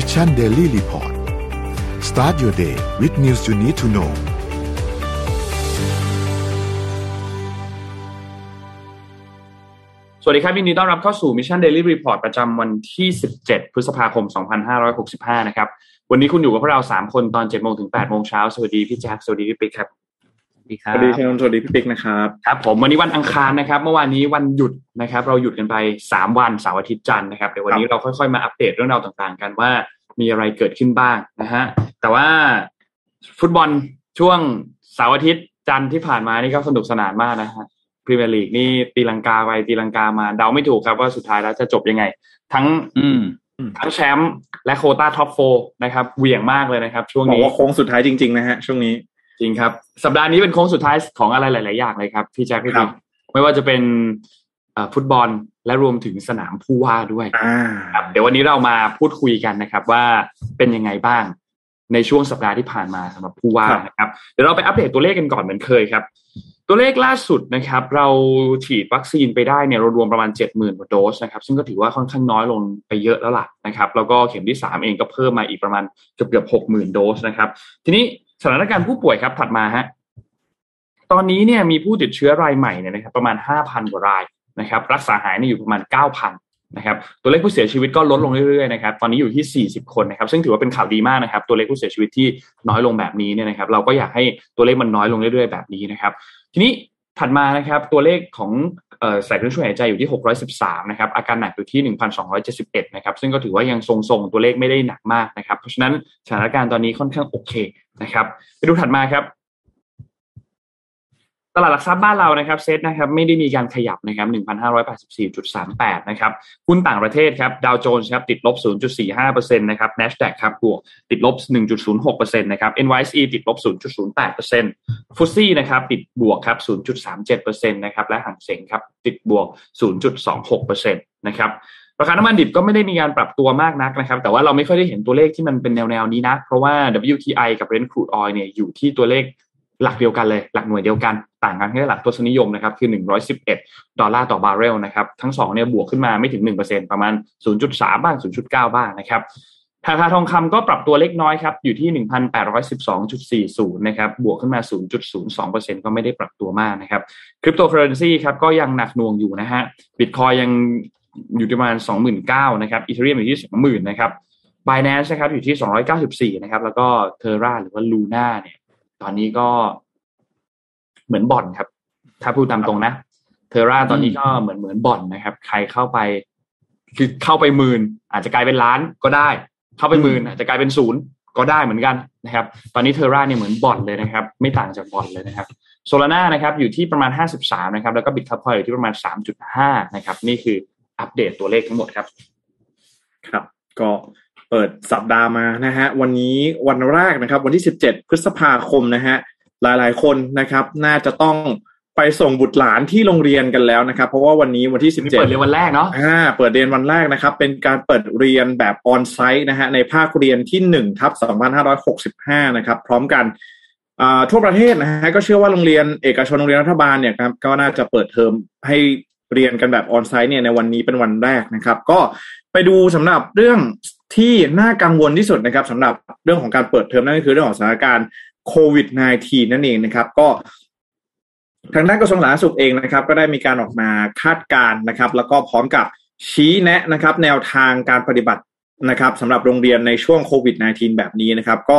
Mission Daily Report Start your day with news you need to knowสวัสดีครับยินดีต้อนรับเข้าสู่ Mission Daily Report ประจำวันที่17พฤษภาคม2565นะครับวันนี้คุณอยู่กับพวกเรา3คนตอน 7:00 นถึง 8:00 นเช้าสวัสดีพี่แจ็คสวัสดีพี่ปิ๊กครับสวัสดีครับสวัสดีชนนท์สวัสดีพี่ปิ๊กนะครับครับผมวันนี้วันอังคารนะครับเมื่อวานนี้วันหยุดนะครับเราหยุดกันไป3วันเสาร์อาทิตย์จันทร์นะครับเดี๋ยววันนี้เราค่อยๆมาอัปเดตเรื่องราวต่างๆกันว่ามีอะไรเกิดขึ้นบ้างนะฮะแต่ว่าฟุตบอลช่วงเสาร์อาทิตย์จันทร์ที่ผ่านมานี่ก็สนุกสนานมากนะฮะพรีเมียร์ลีกนี่ตีลังกาไปตีลังกามาเดาไม่ถูกครับว่าสุดท้ายแล้วจะจบยังไงทั้งแชมป์และโควต้าท็อป4นะครับเหวี่ยงมากเลยนะครับช่วงนี้บอกว่าโค้งสุดท้ายจริงๆนะฮะช่วงนี้จริงครับสัปดาห์นี้เป็นโค้งสุดท้ายของอะไรหลายๆอย่างเลยครับพี่แจ็คครับไม่ว่าจะเป็นฟุตบอลและรวมถึงสนามผู้ว่าด้วยครับเดี๋ยววันนี้เรามาพูดคุยกันนะครับว่าเป็นยังไงบ้างในช่วงสัปดาห์ที่ผ่านมาสำหรับผู้ว่านะครับเดี๋ยวเราไปอัปเดตตัวเลขกันก่อนเหมือนเคยครับตัวเลขล่าสุดนะครับเราฉีดวัคซีนไปได้เนี่ยรวมประมาณ 70,000 กว่าโดสนะครับซึ่งก็ถือว่าค่อนข้างน้อยลงไปเยอะแล้วล่ะนะครับแล้วก็เข็มที่3เองก็เพิ่มมาอีกประมาณเกือบ 60,000 โดสนะครับทีนี้สถานการณ์ผู้ป่วยครับถัดมาฮะตอนนี้เนี่ยมีผู้ติดเชื้อรายใหม่เนี่ยนะครับประมาณ 5,000 กว่ารายนะครับรักษาหายเนี่ยอยู่ประมาณ 9,000 นะครับตัวเลขผู้เสียชีวิตก็ลดลงเรื่อยๆนะครับตอนนี้อยู่ที่40คนนะครับซึ่งถือว่าเป็นข่าวดีมากนะครับตัวเลขผู้เสียชีวิตที่น้อยลงแบบนี้เนี่ยนะครับเราก็อยากให้ตัวเลขมันน้อยลงเรื่อยๆแบบนี้นะครับทีนี้ถัดมานะครับตัวเลขของใส่เครื่องช่วยหายใจอยู่ที่613นะครับอาการหนักอยู่ที่ 1,271 นะครับซึ่งก็ถือว่ายังทรงๆตัวเลขไม่ได้หนักมากนะครับเพราะฉะนั้นสถานการณ์ตอนนี้ค่อนข้างโอเคนะครับไปดูถัดมาครับตลาดหลักทรัพย์บ้านเรานะครับเซตนะครับไม่ได้มีการขยับนะครับ 1,584.38 นะครับหุ้นต่างประเทศครับดาวโจนส์ครับติดลบ 0.45% นะครับ NASDAQ ครับบวกติดลบ 1.06% นะครับ NYSE ติดลบ 0.08% ฟุตซี่นะครับติดบวกครับ 0.37% นะครับและหางเส็งครับติดบวก 0.26% นะครับราคาน้ำมันดิบก็ไม่ได้มีการปรับตัวมากนักนะครับแต่ว่าเราไม่ค่อยได้เห็นตัวเลขที่มันเป็นแนวๆนี้นะเพราะว่า WTI กับ Brent Crude Oil เนี่ยอยู่ที่ตัวเลขหลักเดียวกันเลยหลักหน่วยเดียวกันต่างกันแค่หลักทศนิยมนะครับคือ$111ต่อบาร์เรลนะครับทั้ง2เนี่ยบวกขึ้นมาไม่ถึง 1% ประมาณ 0.3 บ้าง 0.9 บ้างนะครับราคาทองคำก็ปรับตัวเล็กน้อยครับอยู่ที่ 1,812.40 นะครับบวกขึ้นมา 0.02% ก็ไม่ได้ปรับตัวมากนะครับคริปโตเคอเรนซีครับก็ยังหนักหน่วงอยู่นะฮะ Bitcoin ยังอยู่ประมาณ 29,000 นะครับ Ethereum อยู่ที่ 20,000 นะครับ Binance นะครับอยู่ที่ 294 นะครับแล้วก็ Terra หรือว่า Luna เนี่ยตอนนี้ก็เหมือนบ่อนครับถ้าพูดตามตรงนะเทอร่าตอนนี้ก็เหมือนบ่อนนะครับใครเข้าไปคือเข้าไปหมื่นอาจจะกลายเป็นล้านก็ได้เข้าไปหมื่นอาจจะกลายเป็นศูนย์ก็ได้เหมือนกันนะครับตอนนี้เทอร่าเนี่ยเหมือนบ่อนเลยนะครับไม่ต่างจากบ่อนเลยนะครับโซลาร่านะครับอยู่ที่ประมาณ53นะครับแล้วก็บิตคัพคอยอยู่ที่ประมาณ 3.5 นะครับนี่คืออัปเดตตัวเลขทั้งหมดครับครับก็เปิดสัปดาห์มานะฮะวันนี้วันแรกนะครับวันที่17พฤษภาคมนะฮะหลายๆคนนะครับน่าจะต้องไปส่งบุตรหลานที่โรงเรียนกันแล้วนะครับเพราะว่าวันนี้วันที่17เปิดเรียนวันแรกเนาะเปิดเรียนวันแรกนะครับเป็นการเปิดเรียนแบบออนไซต์นะฮะในภาคเรียนที่ 1/2565 นะครับพร้อมกันทั่วประเทศนะฮะก็เชื่อว่าโรงเรียนเอกชนโรงเรียนรัฐบาลเนี่ยครับก็น่าจะเปิดเทอมให้เรียนกันแบบออนไซต์เนี่ยในวันนี้เป็นวันแรกนะครับก็ไปดูสำหรับเรื่องที่น่ากังวลที่สุดนะครับสำหรับเรื่องของการเปิดเทอมนั่นก็คือเรื่องของสถานการณ์โควิด -19 นั่นเองนะครับก็ทางด้านกระทรวงสาธารณสุขเองนะครับก็ได้มีการออกมาคาดการณ์นะครับแล้วก็พร้อมกับชี้แนะนะครับแนวทางการปฏิบัตินะครับสำหรับโรงเรียนในช่วงโควิด -19 แบบนี้นะครับก็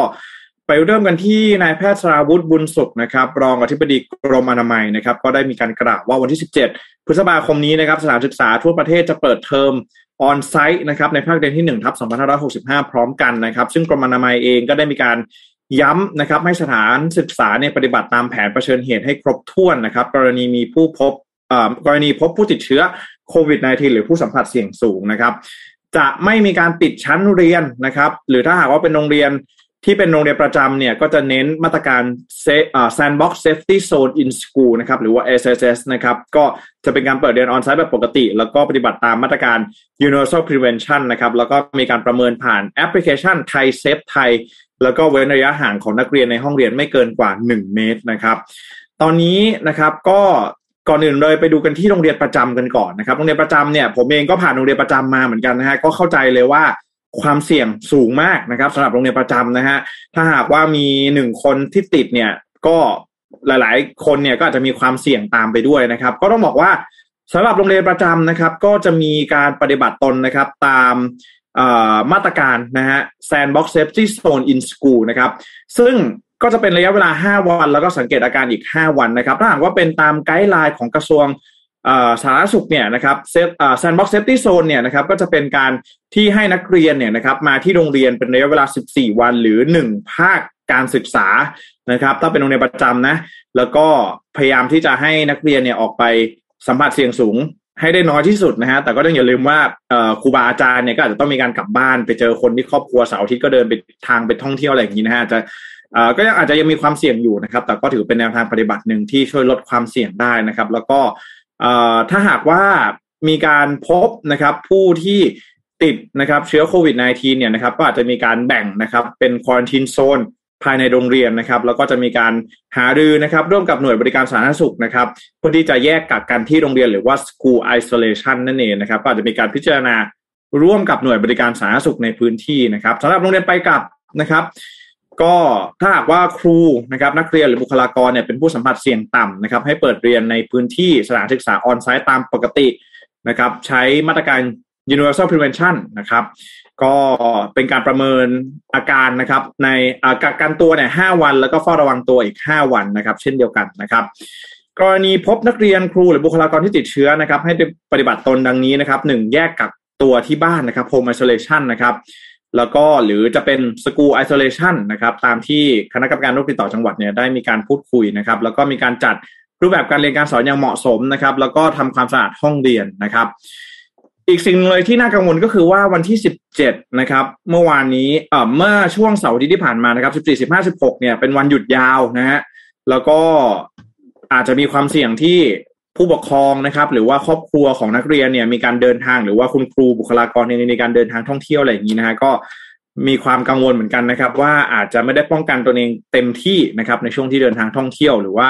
ไปเริ่มกันที่นายแพทย์สราวุธบุญสุขนะครับรองอธิบดีกรมอนามัยนะครับก็ได้มีการกล่าวว่าวันที่17พฤษภาคมนี้นะครับสถานศึกษาทั่วประเทศจะเปิดเทอมออนไซต์นะครับในภาคเรียนที่ 1/2565 พร้อมกันนะครับซึ่งกรมอนามัยเองก็ได้มีการย้ำนะครับให้สถานศึกษาเนี่ยปฏิบัติตามแผนเผชิญเหตุให้ครบถ้วนนะครับกรณีพบผู้ติดเชื้อโควิด -19 หรือผู้สัมผัสเสี่ยงสูงนะครับจะไม่มีการปิดชั้นเรียนนะครับหรือถ้าหากว่าเป็นโรงเรียนที่เป็นโรงเรียนประจำเนี่ยก็จะเน้นมาตรการ Sandbox Safety Zone in School นะครับหรือว่า SSS นะครับก็จะเป็นการเปิดเรียนออนไซต์แบบปกติแล้วก็ปฏิบัติตามมาตรการ Universal Prevention นะครับแล้วก็มีการประเมินผ่านแอปพลิเคชัน Thai Safe Thai แล้วก็เว้นระยะห่างของนักเรียนในห้องเรียนไม่เกินกว่า1เมตรนะครับตอนนี้นะครับก็ก่อนอื่นเลยไปดูกันที่โรงเรียนประจำกันก่อนนะครับโรงเรียนประจำเนี่ยผมเองก็ผ่านโรงเรียนประจำมาเหมือนกันนะฮะก็เข้าใจเลยว่า ความเสี่ยงสูงมากนะครับสำหรับโรงเรียนประจำนะฮะถ้าหากว่ามี1คนที่ติดเนี่ยก็หลายๆคนเนี่ยก็อาจจะมีความเสี่ยงตามไปด้วยนะครับก็ต้องบอกว่าสำหรับโรงเรียนประจำนะครับก็จะมีการปฏิบัติตนนะครับตามมาตรการนะฮะ Sandbox Safety Zone in School นะครับซึ่งก็จะเป็นระยะเวลา5วันแล้วก็สังเกตอาการอีก5วันนะครับถ้าหากว่าเป็นตามไกด์ไลน์ของกระทรวงสาธารณสุขเนี่ยนะครับSandbox Safety Zone เนี่ยนะครับก็จะเป็นการที่ให้นักเรียนเนี่ยนะครับมาที่โรงเรียนเป็นระยะเวลา14วันหรือ1ภาคการศึกษานะครับถ้าเป็นโรงเรียนประจำนะแล้วก็พยายามที่จะให้นักเรียนเนี่ยออกไปสัมผัสเสี่ยงสูงให้ได้น้อยที่สุดนะฮะแต่ก็ต้องอย่าลืมว่าครูบาอาจารย์เนี่ยก็อาจจะต้องมีการกลับบ้านไปเจอคนที่ครอบครัวเสาร์อาทิตย์ก็เดินไปทางไปท่องเที่ยวอะไรอย่างนี้นะฮะจะก็อาจจะยังมีความเสี่ยงอยู่นะครับแต่ก็ถือเป็นแนวทางปฏิบัติหนึ่งที่ช่วยลดความเสี่ยงได้นะครับแล้วก็ถ้าหากว่ามีการพบนะครับผู้ที่ติดนะครับเชื้อโควิด -19 เนี่ยนะครับก็อาจจะมีการแบ่งนะครับเป็นควอรันทีนโซนภายในโรงเรียนนะครับแล้วก็จะมีการหารือนะครับร่วมกับหน่วยบริการสาธารณสุขนะครับเพื่อที่จะแยกกักกันที่โรงเรียนหรือว่า school isolation นั่นเองนะครับก็อาจจะมีการพิจารณาร่วมกับหน่วยบริการสาธารณสุขในพื้นที่นะครับสำหรับโรงเรียนไปกลับนะครับก็ถ้าหากว่าครูนะครับนักเรียนหรือบุคลากรเนี่ยเป็นผู้สัมผัสเสี่ยงต่ำนะครับให้เปิดเรียนในพื้นที่สถานศึกษาออนไซต์ตามปกตินะครับใช้มาตรการ universal prevention นะครับก็เป็นการประเมินอาการนะครับในกักกันตัวเนี่ย5วันแล้วก็เฝ้าระวังตัวอีก5วันนะครับเช่นเดียวกันนะครับกรณีพบนักเรียนครูหรือบุคลากรที่ติดเชื้อนะครับให้ปฏิบัติตนดังนี้นะครับ1แยกกักตัวที่บ้านนะครับ home isolation นะครับแล้วก็หรือจะเป็น school isolation นะครับตามที่คณะกรรมการโรคติดต่อจังหวัดเนี่ยได้มีการพูดคุยนะครับแล้วก็มีการจัดรูปแบบการเรียนการสอนอย่างเหมาะสมนะครับแล้วก็ทำความสะอาดห้องเรียนนะครับอีกสิ่งเลยที่น่ากังวลก็คือว่าวันที่17นะครับเมื่อวานนี้เมื่อช่วงเสาร์ที่ผ่านมานะครับ14 15 16เนี่ยเป็นวันหยุดยาวนะฮะแล้วก็อาจจะมีความเสี่ยงที่ผู้ปกครองนะครับหรือว่าครอบครัวของนักเรียนเนี่ยมีการเดินทางหรือว่าคุณครูบุคลากรในการเดินทางท่องเที่ยวอะไรอย่างนี้นะฮะก็มีความกังวลเหมือนกันนะครับว่าอาจจะไม่ได้ป้องกันตัวเองเต็มที่นะครับในช่วงที่เดินทางท่องเที่ยวหรือว่า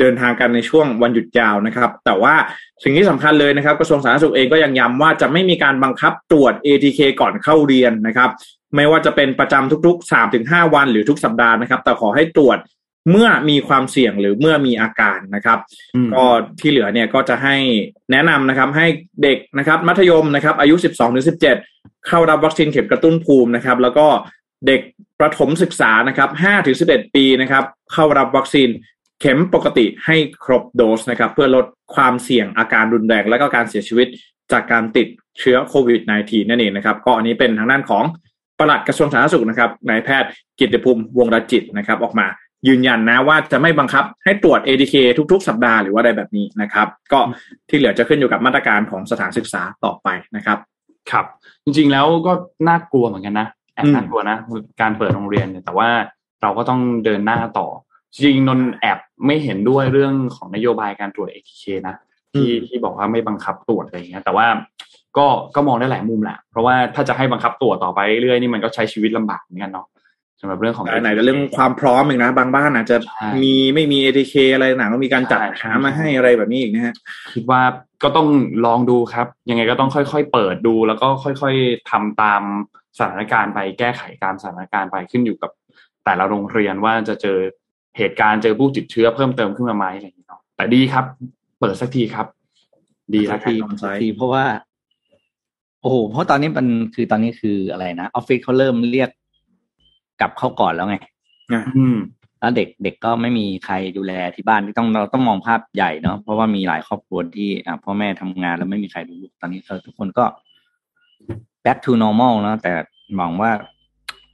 เดินทางกันในช่วงวันหยุดยาวนะครับแต่ว่าสิ่งที่สำคัญเลยนะครับกระทรวงสาธารณสุขเองก็ยังย้ำว่าจะไม่มีการบังคับตรวจ ATK ก่อนเข้าเรียนนะครับไม่ว่าจะเป็นประจำทุกๆ 3-5 วันหรือทุกสัปดาห์นะครับแต่ขอให้ตรวจเมื่อมีความเสี่ยงหรือเมื่อมีอาการนะครับก็ที่เหลือเนี่ยก็จะให้แนะนำนะครับให้เด็กนะครับมัธยมนะครับอายุ 12-17 เข้ารับวัคซีนเข็มกระตุ้นภูมินะครับแล้วก็เด็กประถมศึกษานะครับ 5-11 ปีนะครับเข้ารับวัคซีนเข็มปกติให้ครบโดสนะครับเพื่อลดความเสี่ยงอาการรุนแรงและก็การเสียชีวิตจากการติดเชื้อโควิด -19 นั่นเองนะครับก็อันนี้เป็นทางด้านของปลัดกระทรวงสาธารณสุขนะครับนายแพทย์กิตติภูมิวงศ์รจิตนะครับออกมายืนยันนะว่าจะไม่บังคับให้ตรวจ ATK ทุกๆสัปดาห์หรือว่าอะไรแบบนี้นะครับก็ที่เหลือจะขึ้นอยู่กับมาตรการของสถานศึกษาต่อไปนะครับครับจริงๆแล้วก็น่ากลัวเหมือนกันนะแอบน่ากลัวนะการเปิดโรงเรียนแต่ว่าเราก็ต้องเดินหน้าต่อจริงนนแอบไม่เห็นด้วยเรื่องของนโยบายการตรวจ ATK นะที่บอกว่าไม่บังคับตรวจอะไรอย่างเงี้ยแต่ว่าก็มองได้หลายมุมแหละเพราะว่าถ้าจะให้บังคับตรวจต่อไปเรื่อยๆนี่มันก็ใช้ชีวิตลำบากเหมือนกันเนาะสำหรับเรื่องของไหนจะเรื่องความพร้อมอีกนะบางบ้านอาจจะมีไม่มี ATK อะไรหนังก็มีการจัดหามาให้อะไรแบบนี้อีกนะฮะคิดว่าก็ต้องลองดูครับยังไงก็ต้องค่อยๆเปิดดูแล้วก็ค่อยๆทำตามสถานการณ์ไปแก้ไขตามสถานการณ์ไปขึ้นอยู่กับแต่ละโรงเรียนว่าจะเจอเหตุการณ์เจอผู้ติดเชื้อเพิ่มเติมขึ้นมาไหมอะไรอย่างนี้เนาะแต่ดีครับเปิดสักทีครับดีแล้วครับทีเพราะว่าโอ้โหเพราะตอนนี้มันคือตอนนี้คืออะไรนะออฟฟิศเขาเริ่มเรียกกลับเข้าก่อนแล้วไงแล้วเด็กก็ไม่มีใครดูแลที่บ้านที่เราต้องมองภาพใหญ่เนาะเพราะว่ามีหลายครอบครัวที่พ่อแม่ทำงานแล้วไม่มีใครดูตอนนี้ทุกคนก็ back to normal นะแต่มองว่า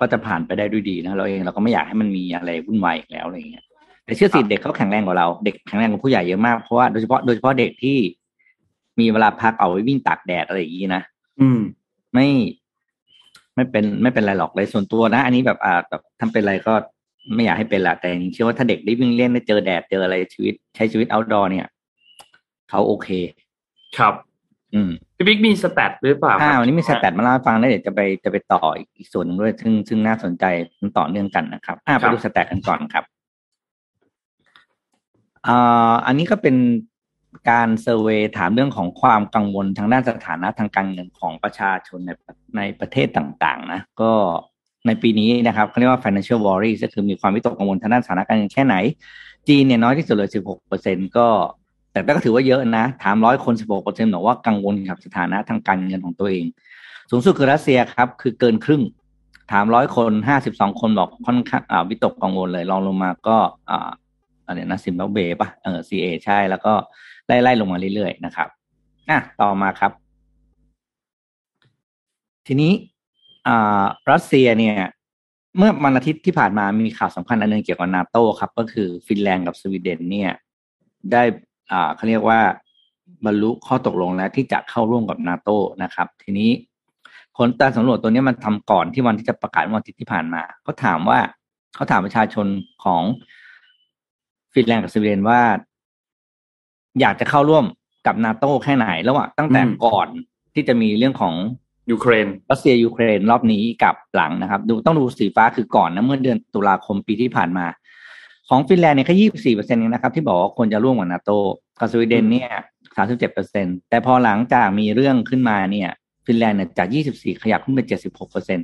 ก็จะผ่านไปได้ด้วยดีนะเราเองเราก็ไม่อยากให้มันมีอะไรวุ่นวายอีกแล้วอะไรอย่างเงี้ยแต่เชื่อสิเด็กเขาแข็งแรงกว่าเราเด็กแข็งแรงกว่าผู้ใหญ่เยอะมากเพราะว่าโดยเฉพาะเด็กที่มีเวลาพักเอาไว้วิ่งตากแดดอะไรอย่างงี้นะไม่เป็นไรหรอกเลยส่วนตัวนะอันนี้แบบแบบทำเป็นไรก็ไม่อยากให้เป็นละแต่เชื่อว่าถ้าเด็กได้วิ่งเล่นได้เจอแดดเจออะไรใช้ชีวิต outdoor เนี่ยเขาโอเคครับพี่บิ๊กมีสแตทหรือเปล่าวันนี้มีสแตทมาเล่าให้ฟังแล้วเดี๋ยวจะไปต่ออีกส่วนนึงด้วยซึ่งน่าสนใจมันต่อเนื่องกันนะครับไปดูสแตทกันก่อนครับอันนี้ก็เป็นการเซอร์เวย์ถามเรื่องของความกังวลทางด้านสถานะทางการเงินของประชาชนในปัจจุ ในประเทศต่างๆนะก็ในปีนี้นะครับเขาเรียกว่า financial worry ก็คือมีความวิตกกังวลทางด้านสถานการณ์เงินแค่ไหนจีนเนี่ยน้อยที่สุดเลย 16% ก็แต่ก็ถือว่าเยอะนะถาม100คน 16% บอกว่ากังวลกับสถานะทางการเงินของตัวเองสูงสุดคือรัสเซียครับคือเกินครึ่งถาม100คน52คนบอกค่อนข้างวิตกกังวลเลยรองลงมาก็อะไรนะซิมบับเวป่ะCA ใช่แล้วก็ไล่ๆลงมาเรื่อยๆนะครับต่อมาครับทีนี้รัสเซียเนี่ยเมื่อวันอาทิตย์ที่ผ่านมามีข่าวสำคัญอันนึงเกี่ยวกับ NATO ครับก็คือฟินแลนด์กับสวีเดนเนี่ยได้เขาเรียกว่าบรรลุข้อตกลงแล้วที่จะเข้าร่วมกับ NATO นะครับทีนี้ผลการสำรวจตัวนี้มันทำก่อนที่วันที่จะประกาศวันอาทิตย์ที่ผ่านมาเขาถามประชาชนของฟินแลนด์กับสวีเดนว่าอยากจะเข้าร่วมกับ NATO แค่ไหนแล้วอ่ะตั้งแต่ก่อนที่จะมีเรื่องของยูเครนรัสเซียยูเครนรอบนี้กับหลังนะครับดูต้องดูสีฟ้าคือก่อนนะเมื่อเดือนตุลาคมปีที่ผ่านมาของฟินแลนด์เนี่ยแค่ 24% เองนะครับที่บอกว่าควรจะร่วมกับ NATO กับสวีเดนเนี่ย 37% แต่พอหลังจากมีเรื่องขึ้นมาเนี่ยฟินแลนด์เนี่ยจาก24ขยับขึ้นเป็น 76% น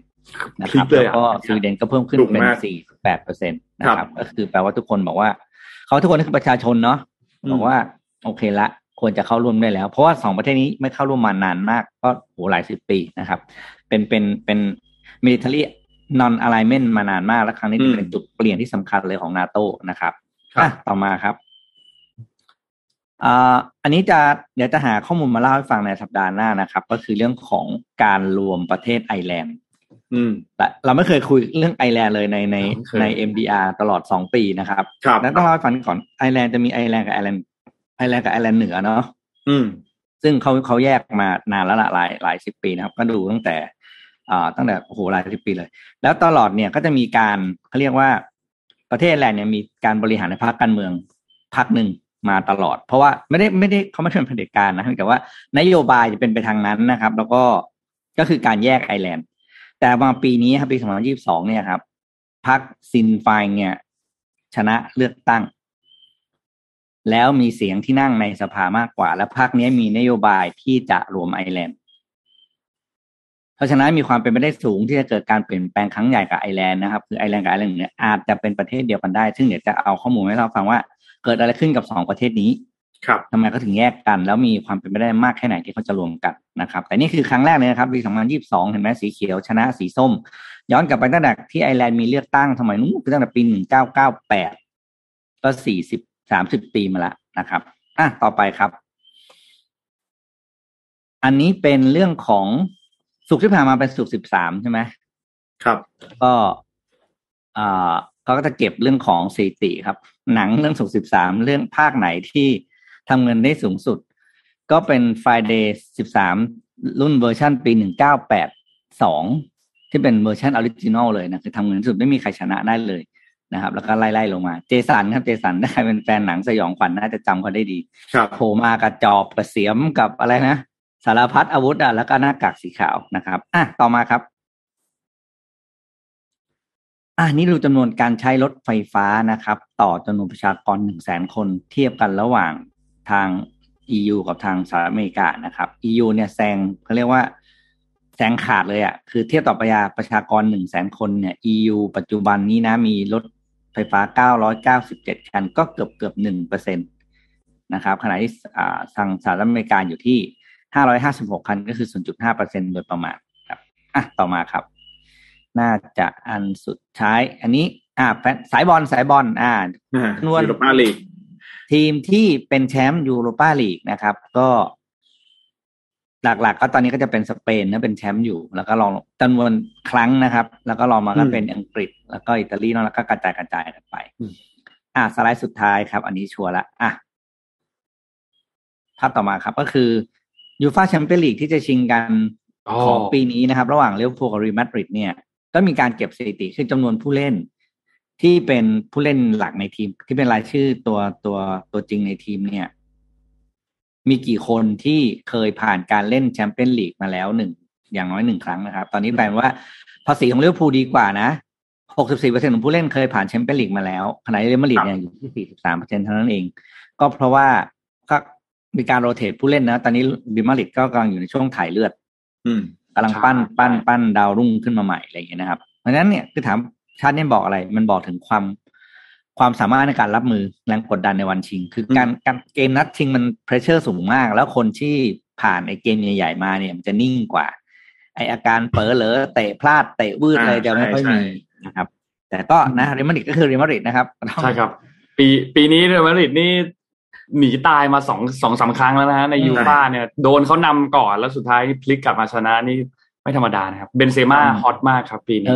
ะครับแล้วก็สวีเดนก็เพิ่มขึ้นเป็น 48% นะครับก็คือแปลว่าทุกคนบอกว่าเขาทุกคนคือประชาชนเนาะบอกว่าโอเคละควรจะเข้าร่วมได้แล้วเพราะว่า2ประเทศนี้ไม่เข้าร่วมมานานมากก็หลายสิบปีนะครับเป็น military non alignment มานานมากและครั้งนี้จะเป็นจุดเปลี่ยนที่สำคัญเลยของ NATO นะครับต่อมาครับอันนี้เดี๋ยวจะหาข้อมูลมาเล่าให้ฟังในสัปดาห์หน้านะครับก็คือเรื่องของการรวมประเทศไอร์แลนด์แต่เราไม่เคยคุยเรื่องไอร์แลนด์เลยใน MDR ตลอด2ปีนะครับแล้วต้องเล่าให้ฟังก่อนไอร์แลนด์จะมีไอร์แลนด์เหนือเนาะซึ่งเขาแยกมานานแล้วละหลายสิบปีนะครับก็ดูตั้งแต่โอ้โหหลายสิบปีเลยแล้วตลอดเนี่ยก็จะมีการเขาเรียกว่าประเทศไอร์แลนด์เนี่ยมีการบริหารในพรรคการเมืองพรรคหนึ่งมาตลอดเพราะว่าไม่ได้เขาไม่ใช่เผด็จการนะแต่ว่านโยบายจะเป็นไปทางนั้นนะครับแล้วก็คือการแยกไอร์แลนด์แต่มาปีนี้ครับปี2022เนี่ยครับพรรคซินไฟน์เนี่ยชนะเลือกตั้งแล้วมีเสียงที่นั่งในสภามากกว่าและพรรคนี้มีนโยบายที่จะรวมไอร์แลนด์เพราะฉะนั้นมีความเป็นไปได้สูงที่จะเกิดการเปลี่ยนแปลงครั้งใหญ่กับไอร์แลนด์นะครับคือไอร์แลนด์กับไอร์แลนด์เนี่ยอาจจะเป็นประเทศเดียวกันได้ซึ่งเดี๋ยวจะเอาข้อมูลให้เราฟังว่าเกิดอะไรขึ้นกับ2ประเทศนี้ครับทำไมเขาถึงแยกกันแล้วมีความเป็นไปได้มากแค่ไหนที่เขาจะรวมกันนะครับแต่นี่คือครั้งแรกเลยนะครับปี2022เห็นไหมสีเขียวชนะสีส้มย้อนกลับไปตั้งแต่ที่ไอร์แลนด์มีเลือกตั้งสมัยนู้นตั้งแต่ปี1998ก็30ปีมาแล้วนะครับต่อไปครับอันนี้เป็นเรื่องของศุกร์ที่ผ่านมาเป็นศุกร์13ใช่ไหมครับก็เขาก็จะเก็บเรื่องของสถิติครับหนังเรื่องศุกร์13เรื่องภาคไหนที่ทำเงินได้สูงสุดก็เป็น Friday 13รุ่นเวอร์ชันปี1982ที่เป็นเวอร์ชันออริจินอลเลยนะคือทำเงินสุดไม่มีใครชนะได้เลยนะครับแล้วก็ไล่ลงมาเจสันครับเจสันได้เป็นแฟนหนังสยองขวัญน่าจะจำเขาได้ดีโผล่มากับจอบกับเสียมกับอะไรนะสารพัดอาวุธแล้วก็หน้ากากสีขาวนะครับต่อมาครับนี่ดูจำนวนการใช้รถไฟฟ้านะครับต่อจำนวนประชากร 100,000 คนเทียบกันระหว่างทาง EU กับทางสหรัฐอเมริกานะครับ EU เนี่ยแซงเขาเรียกว่าแซงขาดเลยคือเทียบต่อประชากร 100,000 คนเนี่ย EU ปัจจุบันนี้นะมีรถไฟฟ้า997คันก็เกือบ 1% นะครับขณะที่ทางสหรัฐอเมริกาอยู่ที่556คันก็คือ 0.5% โดยประมาณครับต่อมาครับน่าจะอันสุดท้ายอันนี้สายบอลจำนวนยูโรปาลีกทีมที่เป็นแชมป์ยูโรปาลีกนะครับก็หลักๆก็ตอนนี้ก็จะเป็นสเปนนะเป็นแชมป์อยู่แล้วก็ลองจำนวนครั้งนะครับแล้วก็ลองมาก็เป็นอังกฤษแล้วก็อิตาลีแล้วก็กระจายกันไปสไลด์สุดท้ายครับอันนี้ชัวร์ละภาพต่อมาครับก็คือยูฟ่าแชมเปี้ยนลีกที่จะชิงกันของปีนี้นะครับระหว่างลิเวอร์พูลกับเรอัลมาดริดเนี่ยก็มีการเก็บสถิติคือจำนวนผู้เล่นที่เป็นผู้เล่นหลักในทีมที่เป็นรายชื่อตัวจริงในทีมเนี่ยมีกี่คนที่เคยผ่านการเล่นแชมเปี้ยนลีกมาแล้วอย่างน้อย1ครั้งนะครับตอนนี้แปลว่าภาษีของลิเวอร์พูลดีกว่านะ 64% ของผู้เล่นเคยผ่านแชมเปี้ยนลีกมาแล้วขณะที่เรอัลมาดริดเนี่ยอยู่ที่ 43% เท่านั้นเองก็เพราะว่าก็มีการโรเตทผู้เล่นนะตอนนี้เรอัลมาดริดก็กำลังอยู่ในช่วงถ่ายเลือด กำลังปั้นดาวรุ่งขึ้นมาใหม่อะไรอย่างเงี้ยนะครับเพราะฉะนั้นเนี่ยคือถามชาติเนี่ยบอกอะไรมันบอกถึงความสามารถในการรับมือแรงกดดันในวันชิงคือการเกมนัดชิงมันเพรสเชอร์สูงมากแล้วคนที่ผ่านไอ้เกมใหญ่ๆมาเนี่ยมันจะนิ่งกว่าไอ้อาการเป๋อเหลอเตะพลาดเตะวืดอะไรจะไม่ค่อยมีนะครับแต่ก็นะเรอัลมาดริดก็คือเรอัลมาดริดนะครับใช่ครับปีนี้เรอัลมาดริดนี่หนีตายมา 2-3 ครั้งแล้วนะฮะในยูฟ่าเนี่ยโดนเขานำก่อนแล้วสุดท้ายพลิกกลับมาชนะนี่ไม่ธรรมดานะครับเบนเซม่าฮอตมากครับปีนี้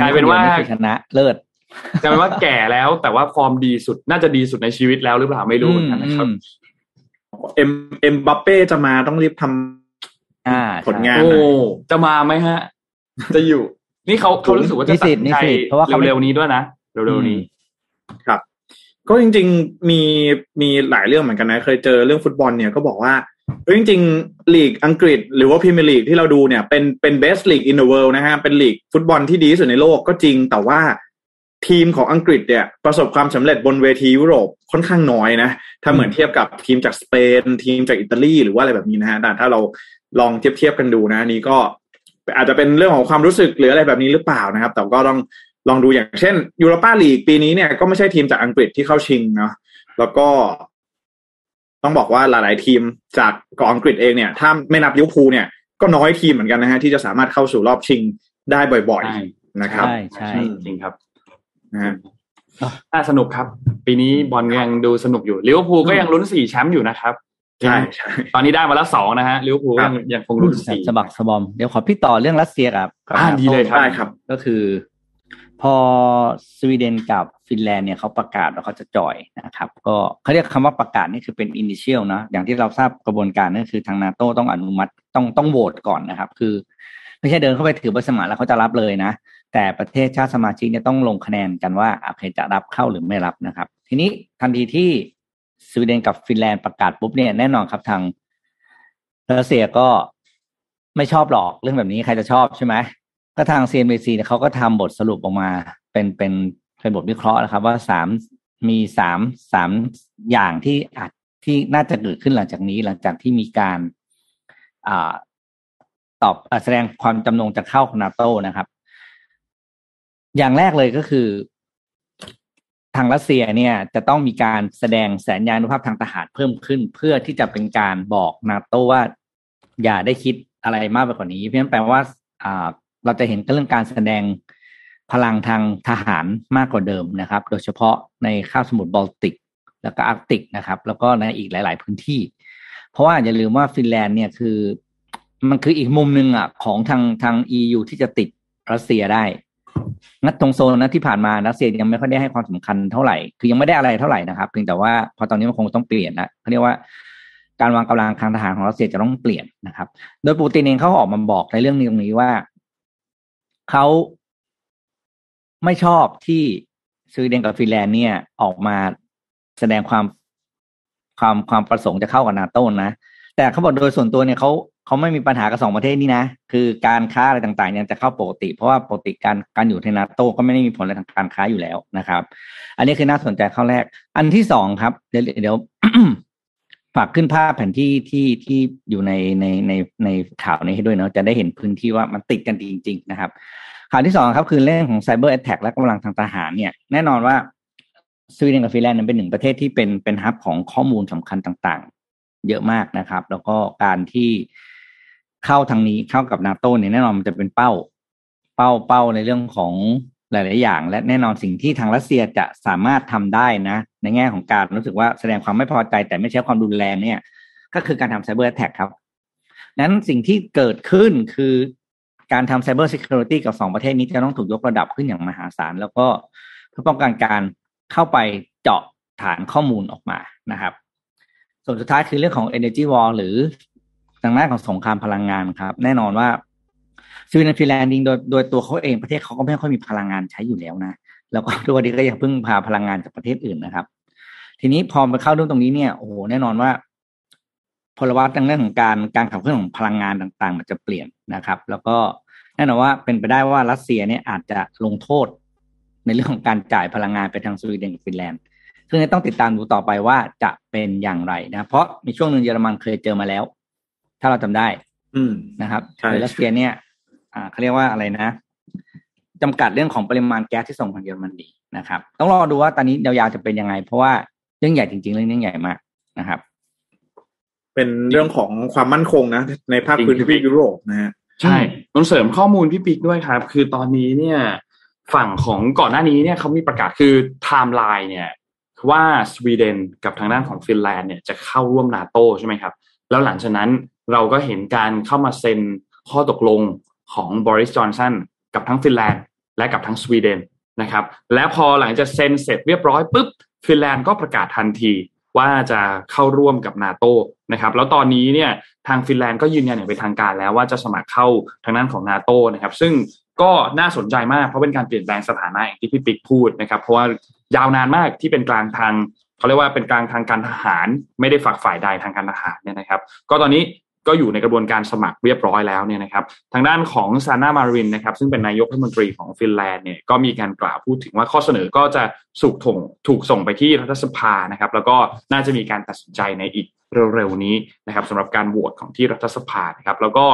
กลายเป็นว่าชนะเลิศกลายเป็นว่าแก่แล้วแต่ว่าฟอร์มดีสุดน่าจะดีสุดในชีวิตแล้วหรือเปล่าไม่รู้เหมือนกันนะครับเอ็มบัปเป้จะมาต้องรีบทำผลงานโอ้จะมาไหมฮะจะอยู่นี่เขารู้สึกว่าจะตัดใจเร็วๆนี้ด้วยนะเร็วๆนี้ครับก็จริงๆมีหลายเรื่องเหมือนกันนะเคยเจอเรื่องฟุตบอลเนี่ยก็บอกว่าจริงๆลีกอังกฤษหรือว่าพรีเมียร์ลีกที่เราดูเนี่ยเป็น best league in the world นะฮะเป็นลีกฟุตบอลที่ดีที่สุดในโลกก็จริงแต่ว่าทีมของอังกฤษเนี่ยประสบความสำเร็จบนเวทียุโรปค่อนข้างน้อยนะถ้าเหมือนเทียบกับทีมจากสเปนทีมจากอิตาลีหรือว่าอะไรแบบนี้นะฮะแต่ถ้าเราลองเทียบกันดูนะนี่ก็อาจจะเป็นเรื่องของความรู้สึกหรืออะไรแบบนี้หรือเปล่านะครับแต่ก็ต้องลองดูอย่างเช่นยูโรปาลีกปีนี้เนี่ยก็ไม่ใช่ทีมจากอังกฤษที่เข้าชิงเนาะแล้วก็ต้องบอกว่าหลายๆทีมจากเกาะอังกฤษเองเนี่ยถ้าไม่นับลิเวอร์พูลเนี่ยก็น้อยทีมเหมือนกันนะฮะที่จะสามารถเข้าสู่รอบชิงได้บ่อยๆนะครับใช่จริงครับนะน่าสนุกครับปีนี้บอลยังดูสนุกอยู่ลิเวอร์พูลก็ยังลุ้น4แชมป์อยู่นะครับใช่ตอนนี้ได้มาแล้ว2นะฮะลิเวอร์พูลยังคงลุ้น4สะบักสะบอมเดี๋ยวขอพี่ต่อเรื่องรัสเซียครับดีเลยครับก็คือพอสวีเดนกับฟินแลนด์เนี่ยเขาประกาศว่าเขาจะจอยนะครับก็เขาเรียกคำว่าประกาศนี่คือเป็น initial นะอย่างที่เราทราบกระบวนการนั่นคือทาง NATO ต้องอนุมัติต้องโหวตก่อนนะครับคือไม่ใช่เดินเข้าไปถือใบสมัครแล้วเขาจะรับเลยนะแต่ประเทศชาติสมาชิกเนี่ยต้องลงคะแนนกันว่าโอเคจะรับเข้าหรือไม่รับนะครับทีนี้ทันทีที่สวีเดนกับฟินแลนด์ประกาศปุ๊บเนี่ยแน่นอนครับทางรัสเซียก็ไม่ชอบหรอกเรื่องแบบนี้ใครจะชอบใช่ไหมก็ทาง CNBC เนี่ยเขาก็ทำบทสรุปออกมาเป็นบทวิเคราะห์นะครับว่า3อย่างที่น่าจะเกิดขึ้นหลังจากนี้หลังจากที่มีการตอบแสดงความจำนงจะเข้า NATO นะครับอย่างแรกเลยก็คือทางรัสเซียเนี่ยจะต้องมีการแสดงสัญญานุภาพทางทหารเพิ่มขึ้นเพื่อที่จะเป็นการบอก NATO ว่าอย่าได้คิดอะไรมากไปกว่านี้เพราะฉะนั้นแปลว่าเราจะเห็นเรื่องการแสดงพลังทางทหารมากกว่าเดิมนะครับโดยเฉพาะในคาบสมุทรบอลติกแล้วก็อาร์กติกนะครับแล้วก็ในอีกหลายๆพื้นที่เพราะว่าอย่าลืมว่าฟินแลนด์เนี่ยคือมันคืออีกมุมหนึ่งอ่ะของทาง EU ที่จะติดรัสเซียได้นัดตรงโซนนะที่ผ่านมารัสเซียยังไม่ค่อยได้ให้ความสำคัญเท่าไหร่คือยังไม่ได้อะไรเท่าไหร่นะครับเพียงแต่ว่าพอตอนนี้มันคงต้องเปลี่ยนละเขาเรียกว่าการวางกำลังทางทหารของรัสเซียจะต้องเปลี่ยนนะครับโดยปูตินเองเขาออกมาบอกในเรื่องนี้ตรงนี้ว่าเขาไม่ชอบที่สวีเดนกับฟินแลนด์เนี่ยออกมาแสดงความประสงค์จะเข้ากับ NATO นะแต่เขาบอกโดยส่วนตัวเนี่ยเขาไม่มีปัญหากับ2ประเทศนี้นะคือการค้าอะไรต่างๆยังจะเข้าปกติเพราะว่าปกติการอยู่ใน NATO ก็ไม่ได้มีผลอะไรทางการค้าอยู่แล้วนะครับอันนี้คือน่าสนใจข้อแรกอันที่2ครับเดี๋ยว ฝากขึ้นภาพแผนที่ที่อยู่ในข่าวนี้ให้ด้วยเนาะจะได้เห็นพื้นที่ว่ามันติดกันจริงๆนะครับข่าวที่2ครับคือเรื่องของไซเบอร์แอทแทคและกำลังทางทหารเนี่ยแน่นอนว่าสวีเดนกับฟินแลนด์เป็นหนึ่งประเทศที่เป็นฮับของข้อมูลสำคัญต่างๆเยอะมากนะครับแล้วก็การที่เข้าทางนี้เข้ากับ NATO เนี่ยแน่นอนมันจะเป็นเป้าในเรื่องของหลายๆอย่างและแน่นอนสิ่งที่ทางรัสเซียจะสามารถทำได้นะในแง่ของการรู้สึกว่าแสดงความไม่พอใจแต่ไม่ใช้ความรุนแรงเนี่ยก็คือการทำไซเบอร์แอทแทคครับนั้นสิ่งที่เกิดขึ้นคือการทำ Cyber Security กับ2ประเทศนี้จะต้องถูกยกระดับขึ้นอย่างมหาศาลแล้วก็เพื่อป้องกันการเข้าไปเจาะฐานข้อมูลออกมานะครับส่วนสุดท้ายคือเรื่องของ Energy War หรือทางด้านของสงครามพลังงานครับแน่นอนว่าสวีเดนฟินแลนด์โดยตัวเขาเองประเทศเขาก็ไม่ค่อยมีพลังงานใช้อยู่แล้วนะแล้วก็ทุกวันนี้ก็ยังพึ่งพาพลังงานจากประเทศอื่นนะครับทีนี้พอมาเข้าเรื่องตรงนี้เนี่ยโอ้โหแน่นอนว่าพลวัตทางด้านของการขับเคลื่อนของพลังงานต่างๆมันจะเปลี่ยนนะครับแล้วก็แน่นอนว่าเป็นไปได้ว่ารัสเซียเนี่ยอาจจะลงโทษในเรื่องของการจ่ายพลังงานไปทางสวีเดนกับฟินแลนด์ซึ่งต้องติดตามดูต่อไปว่าจะเป็นอย่างไรนะเพราะมีช่วงนึงเยอรมันเคยเจอมาแล้วถ้าเราจำได้ นะครับโดยรัสเซียเนี่ยเขาเรียกว่าอะไรนะจำกัดเรื่องของปริมาณแก๊สที่ส่งทางเยอรมนีนะครับต้องรอดูว่าตอนนี้ยาวๆจะเป็นยังไงเพราะว่าเรื่องใหญ่จริงๆเรื่องใหญ่มากนะครับเป็นเรื่องของความมั่นคงนะในภาคพื้นที่ยุโรปนะฮะใช่ต้องเสริมข้อมูลพี่ปิ๊กด้วยครับคือตอนนี้เนี่ยฝั่งของก่อนหน้านี้เนี่ยเขามีประกาศคือไทม์ไลน์เนี่ยว่าสวีเดนกับทางด้านของฟินแลนด์เนี่ยจะเข้าร่วม NATO ใช่ไหมครับแล้วหลังจากนั้นเราก็เห็นการเข้ามาเซ็นข้อตกลงของบอริสจอนสันกับทั้งฟินแลนด์และกับทั้งสวีเดนนะครับและพอหลังจากเซ็นเสร็จเรียบร้อยปุ๊บฟินแลนด์ก็ประกาศทันทีว่าจะเข้าร่วมกับ NATO นะครับแล้วตอนนี้เนี่ยทางฟินแลนด์ก็ยืนยันอย่างเป็นทางการแล้วว่าจะสมัครเข้าทางด้านของ NATO นะครับซึ่งก็น่าสนใจมากเพราะเป็นการเปลี่ยนแปลงสถานะอย่างที่พี่ปิ๊กพูดนะครับเพราะว่ายาวนานมากที่เป็นกลางทางเขาเรียกว่าเป็นกลางทางการทหารไม่ได้ฝักฝ่ายใดทางการทหารเนี่ยนะครับก็ตอนนี้ก็อยู่ในกระบวนการสมัครเรียบร้อยแล้วเนี่ยนะครับทางด้านของซานามารินนะครับซึ่งเป็นนายกรัฐมนตรีของฟินแลนด์เนี่ยก็มีการกล่าวพูดถึงว่าข้อเสนอก็จะถูกส่งไปที่รัฐสภานะครับแล้วก็น่าจะมีการตัดสินใจในอีกเร็วๆนี้นะครับสำหรับการโหวตของที่รัฐสภานะครับแล้วก็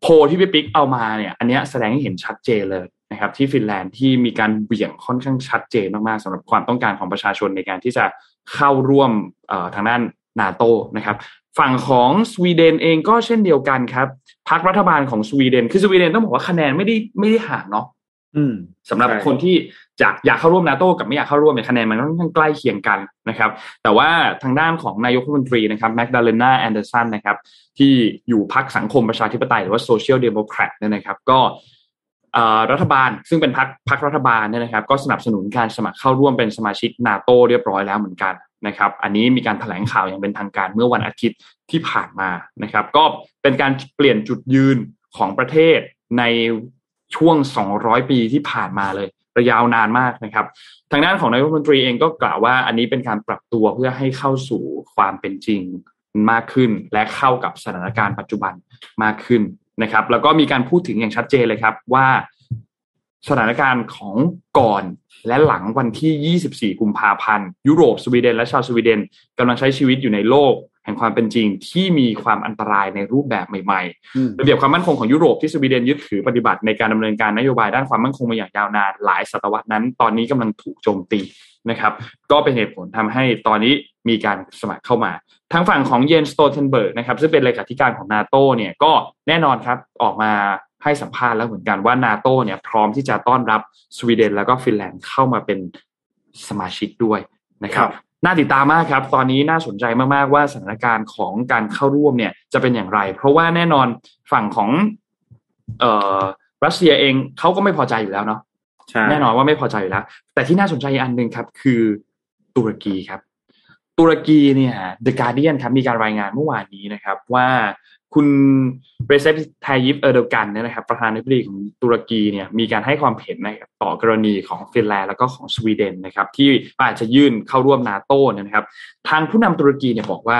โพลที่พี่ปิ๊กเอามาเนี่ยอันนี้แสดงให้เห็นชัดเจนเลยนะครับที่ฟินแลนด์ที่มีการเบี่ยงค่อนข้างชัดเจนมากๆสำหรับความต้องการของประชาชนในการที่จะเข้าร่วมทางด้าน NATO นะครับฝั่งของสวีเดนเองก็เช่นเดียวกันครับพรรครัฐบาลของสวีเดนคือสวีเดนต้องบอกว่าคะแนนไม่ได้ห่างเนาะสำหรับคนที่อยากเข้าร่วม NATO กับไม่อยากเข้าร่วมเนี่ยคะแนนมันค่อนข้างใกล้เคียงกันนะครับแต่ว่าทางด้านของนายกรัฐมนตรีนะครับแมกดาเลน่าแอนเดอร์สันนะครับที่อยู่พรรคสังคมประชาธิปไตยหรือว่าโซเชียลเดโมแครตเนี่ยนะครับก็รัฐบาลซึ่งเป็นพรรครัฐบาลเนี่ยนะครับก็สนับสนุนการสมัครเข้าร่วมเป็นสมาชิก NATO เรียบร้อยแล้วเหมือนกันนะครับอันนี้มีการแถลงข่าวอย่างเป็นทางการเมื่อวันอาทิตย์ที่ผ่านมานะครับก็เป็นการเปลี่ยนจุดยืนของประเทศในช่วง200ปีที่ผ่านมาเลยระยะนานมากนะครับทางด้านของนายกรัฐมนตรีเองก็กล่าวว่าอันนี้เป็นการปรับตัวเพื่อให้เข้าสู่ความเป็นจริงมากขึ้นและเข้ากับสถานการณ์ปัจจุบันมากขึ้นนะครับแล้วก็มีการพูดถึงอย่างชัดเจนเลยครับว่าสถานการณ์ของก่อนและหลังวันที่24กุมภาพันธ์ยุโรปสวีเดนและชาวสวีเดนกำลังใช้ชีวิตอยู่ในโลกแห่งความเป็นจริงที่มีความอันตรายในรูปแบบใหม่ๆระเบียบความมั่นคงของยุโรปที่สวีเดนยึดถือปฏิบัติในการดำเนินการนโยบายด้านความมั่นคงมาอย่างยาวนานหลายศตวรรษนั้นตอนนี้กำลังถูกโจมตีนะครับก็เป็นเหตุผลทำให้ตอนนี้มีการสมัครเข้ามาทางฝั่งของเยนสโตเทนเบิร์กนะครับซึ่งเป็นเลขาธิการของ NATO เนี่ยก็แน่นอนครับออกมาให้สัมภาษณ์แล้วเหมือนกันว่า NATO เนี่ยพร้อมที่จะต้อนรับสวีเดนแล้วก็ฟินแลนด์เข้ามาเป็นสมาชิกด้วยนะครับน่าติดตามมากครับตอนนี้น่าสนใจมากๆว่าสถานการณ์ของการเข้าร่วมเนี่ยจะเป็นอย่างไรเพราะว่าแน่นอนฝั่งของรัสเซียเองเขาก็ไม่พอใจอยู่แล้วเนาะแน่นอนว่าไม่พอใจอยู่แล้วแต่ที่น่าสนใจอันนึงครับคือตุรกีครับตุรกีเนี่ย The Guardian ครับมีการรายงานเมื่อวานนี้นะครับว่าคุณเรเซป ไทยิป เออร์โดกันเนี่ยนะครับประธานาธิบดีของตุรกีเนี่ยมีการให้ความเห็นนะครับต่อกรณีของฟินแลนด์แล้วก็ของสวีเดนนะครับที่อาจจะยื่นเข้าร่วม NATO เนี่ยนะครับทางผู้นำตุรกีเนี่ยบอกว่า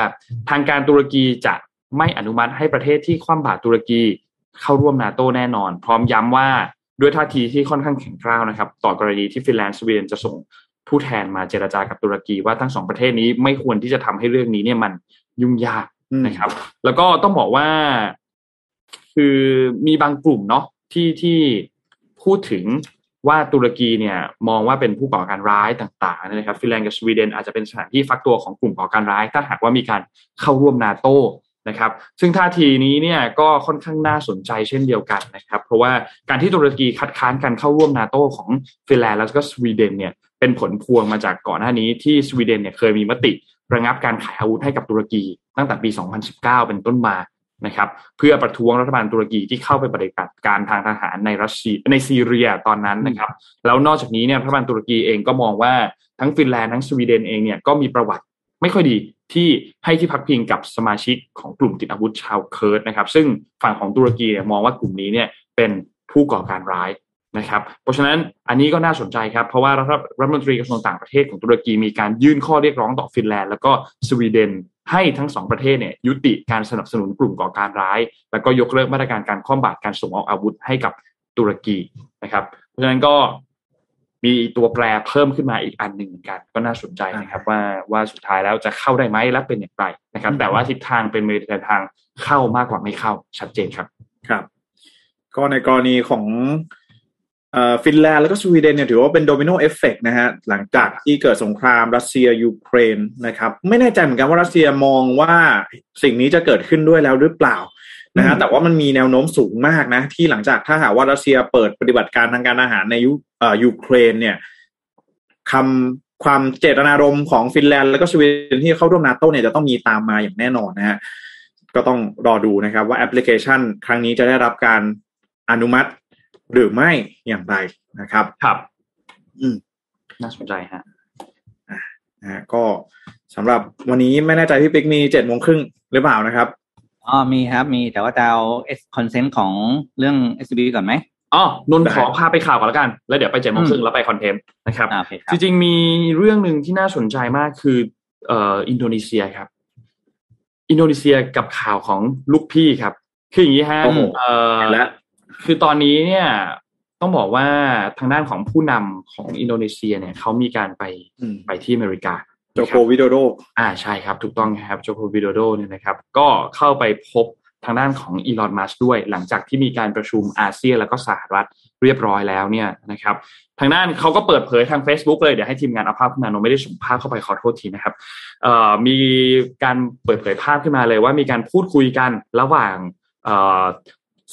ทางการตุรกีจะไม่อนุมัติให้ประเทศที่คว่ำบาตรตุรกีเข้าร่วม NATO แน่นอนพร้อมย้ำว่าด้วยท่าทีที่ค่อนข้างแข็งกร้าวนะครับต่อกรณีที่ฟินแลนด์สวีเดนจะส่งผู้แทนมาเจรจากับตุรกีว่าทั้งสองประเทศนี้ไม่ควรที่จะทำให้เรื่องนี้เนี่ยมันยุ่งยากนะครับแล้วก็ต้องบอกว่าคือมีบางกลุ่มเนาะที่พูดถึงว่าตุรกีเนี่ยมองว่าเป็นผู้ก่อการร้ายต่างๆนะครับฟินแลนด์กับสวีเดนอาจจะเป็นสถานที่ฟักตัวของกลุ่มก่อการร้ายถ้าหากว่ามีการเข้าร่วม NATO นะครับซึ่งท่าทีนี้เนี่ยก็ค่อนข้างน่าสนใจเช่นเดียวกันนะครับเพราะว่าการที่ตุรกีคัดค้านการเข้าร่วม NATO ของฟินแลนด์แล้วก็สวีเดนเนี่ยเป็นผลพวงมาจากก่อนหน้านี้ที่สวีเดนเนี่ยเคยมีมติระงับการขายอาวุธให้กับตุรกีตั้งแต่ปี 2019 เป็นต้นมานะครับเพื่อประท้วงรัฐบาลตุรกีที่เข้าไปปฏิบัติการทางทหารในรัสเซียในซีเรียตอนนั้นนะครับแล้วนอกจากนี้เนี่ยรัฐบาลตุรกีเองก็มองว่าทั้งฟินแลนด์ทั้งสวีเดนเองเนี่ยก็มีประวัติไม่ค่อยดีที่ให้ที่พักพิงกับสมาชิกของกลุ่มติดอาวุธชาวเคิร์ดนะครับซึ่งฝั่งของตุรกีเนี่ยมองว่ากลุ่มนี้เนี่ยเป็นผู้ก่อการร้ายนะครับเพราะฉะนั้นอันนี้ก็น่าสนใจครับเพราะว่ารัฐมนตรีกระทรวงต่างประเทศของตุรกีมีการยื่นข้อเรียกร้องต่อฟินแลนด์แล้วก็สวีเดนให้ทั้งสองประเทศเนี่ยยุติการสนับสนุนกลุ่มก่อการร้ายแล้วก็ยกเลิกมาตรการการคว่ำบาตรการส่งออกอาวุธให้กับตุรกีนะครับเพราะฉะนั้นก็มีตัวแปรเพิ่มขึ้นมาอีกอันหนึ่งเหมือนกันก็น่าสนใจนะครับว่าสุดท้ายแล้วจะเข้าได้ไหมและเป็นอย่างไรนะครับแต่ว่าทิศทางเป็นไปในทาง เข้ามากกว่าไม่เข้าชัดเจนครับครับก็ในกรณีของฟินแลนด์แล้วก็สวีเดนเนี่ยถือว่าเป็นโดมิโนเอฟเฟกต์นะฮะหลังจากที่เกิดสงครามรัสเซียยูเครนนะครับไม่แน่ใจเหมือนกันว่ารัสเซียมองว่าสิ่งนี้จะเกิดขึ้นด้วยแล้วหรือเปล่านะฮะแต่ว่ามันมีแนวโน้มสูงมากนะที่หลังจากถ้าหากว่ารัสเซียเปิดปฏิบัติการทางการอาหารในยูเครนเนี่ยความเจตนารมณ์ของฟินแลนด์แล้วก็สวีเดนที่เข้าร่วม NATO เนี่ยจะต้องมีตามมาอย่างแน่นอนนะฮะก็ต้องรอดูนะครับว่าแอปพลิเคชันครั้งนี้จะได้รับการอนุมัติหรือไม่อย่างไรนะครับครับน่าสนใจฮะก็สำหรับวันนี้ไม่แน่ใจพี่ปิ๊กมี 7:30 น.หรือเปล่านะครับมีครับมีแต่ว่าจะเอาคอนเทนต์ของเรื่อง SCB ก่อนไหมนนท์ขอพาไปข่าวก่อนแล้วกันแล้วเดี๋ยวไป 7:30 น.แล้วไปคอนเทนต์นะครับจริงๆมีเรื่องนึงที่น่าสนใจมากคืออินโดนีเซียครับอินโดนีเซียกับข่าวของลูกพี่ครับคืออย่างนี้ฮะและคือตอนนี้เนี่ยต้องบอกว่าทางด้านของผู้นำของอินโดนีเซียเนี่ยเขามีการไปที่อเมริกาโจโควิโดโดใช่ครับถูกต้องครับโจโควิโดโดเนี่ยนะครับก็เข้าไปพบทางด้านของอีลอนมัสก์ด้วยหลังจากที่มีการประชุมอาเซียนแล้วก็สหรัฐเรียบร้อยแล้วเนี่ยนะครับทางด้านเขาก็เปิดเผยทาง Facebook เลยเดี๋ยวให้ทีมงานเอาภาพขึ้นมาโนไม่ได้ส่งภาพเข้าไปขอโทษทีนะครับมีการเปิดเผยภาพขึ้นมาเลยว่ามีการพูดคุยกันระหว่าง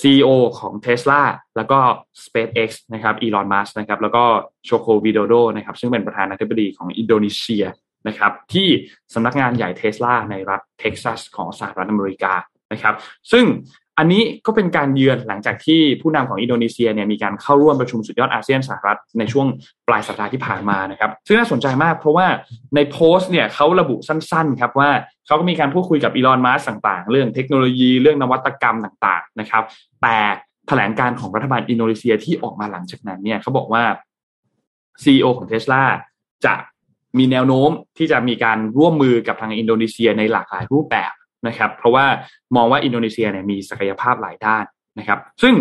CEO ของ Tesla แล้วก็ SpaceX นะครับ Elon Musk นะครับแล้วก็โจโควิโดโดนะครับซึ่งเป็นประธานาธิบดีของอินโดนีเซียนะครับที่สำนักงานใหญ่ Tesla ในรัฐเท็กซัสของสหรัฐอเมริกานะครับซึ่งอันนี้ก็เป็นการเยือนหลังจากที่ผู้นำของอินโดนีเซียเนี่ยมีการเข้าร่วมประชุมสุดยอดอาเซียนสหรัฐในช่วงปลายสัปดาห์ที่ผ่านมานะครับซึ่งน่าสนใจมากเพราะว่าในโพสต์เนี่ยเขาระบุสั้นๆครับว่าเขาก็มีการพูดคุยกับอีลอนมัสก์ต่างๆเรื่องเทคโนโลยีเรื่องนวัตกรรมต่างๆนะครับแต่แถลงการณ์ของรัฐบาลอินโดนีเซียที่ออกมาหลังจากนั้นเนี่ยเขาบอกว่า CEO ของ Tesla จะมีแนวโน้มที่จะมีการร่วมมือกับทางอินโดนีเซียในหลากหลายรูปแบบนะครับเพราะว่ามองว่าอินโดนีเซียเนี่ยมีศักยภาพหลายด้านนะครับซึ่ง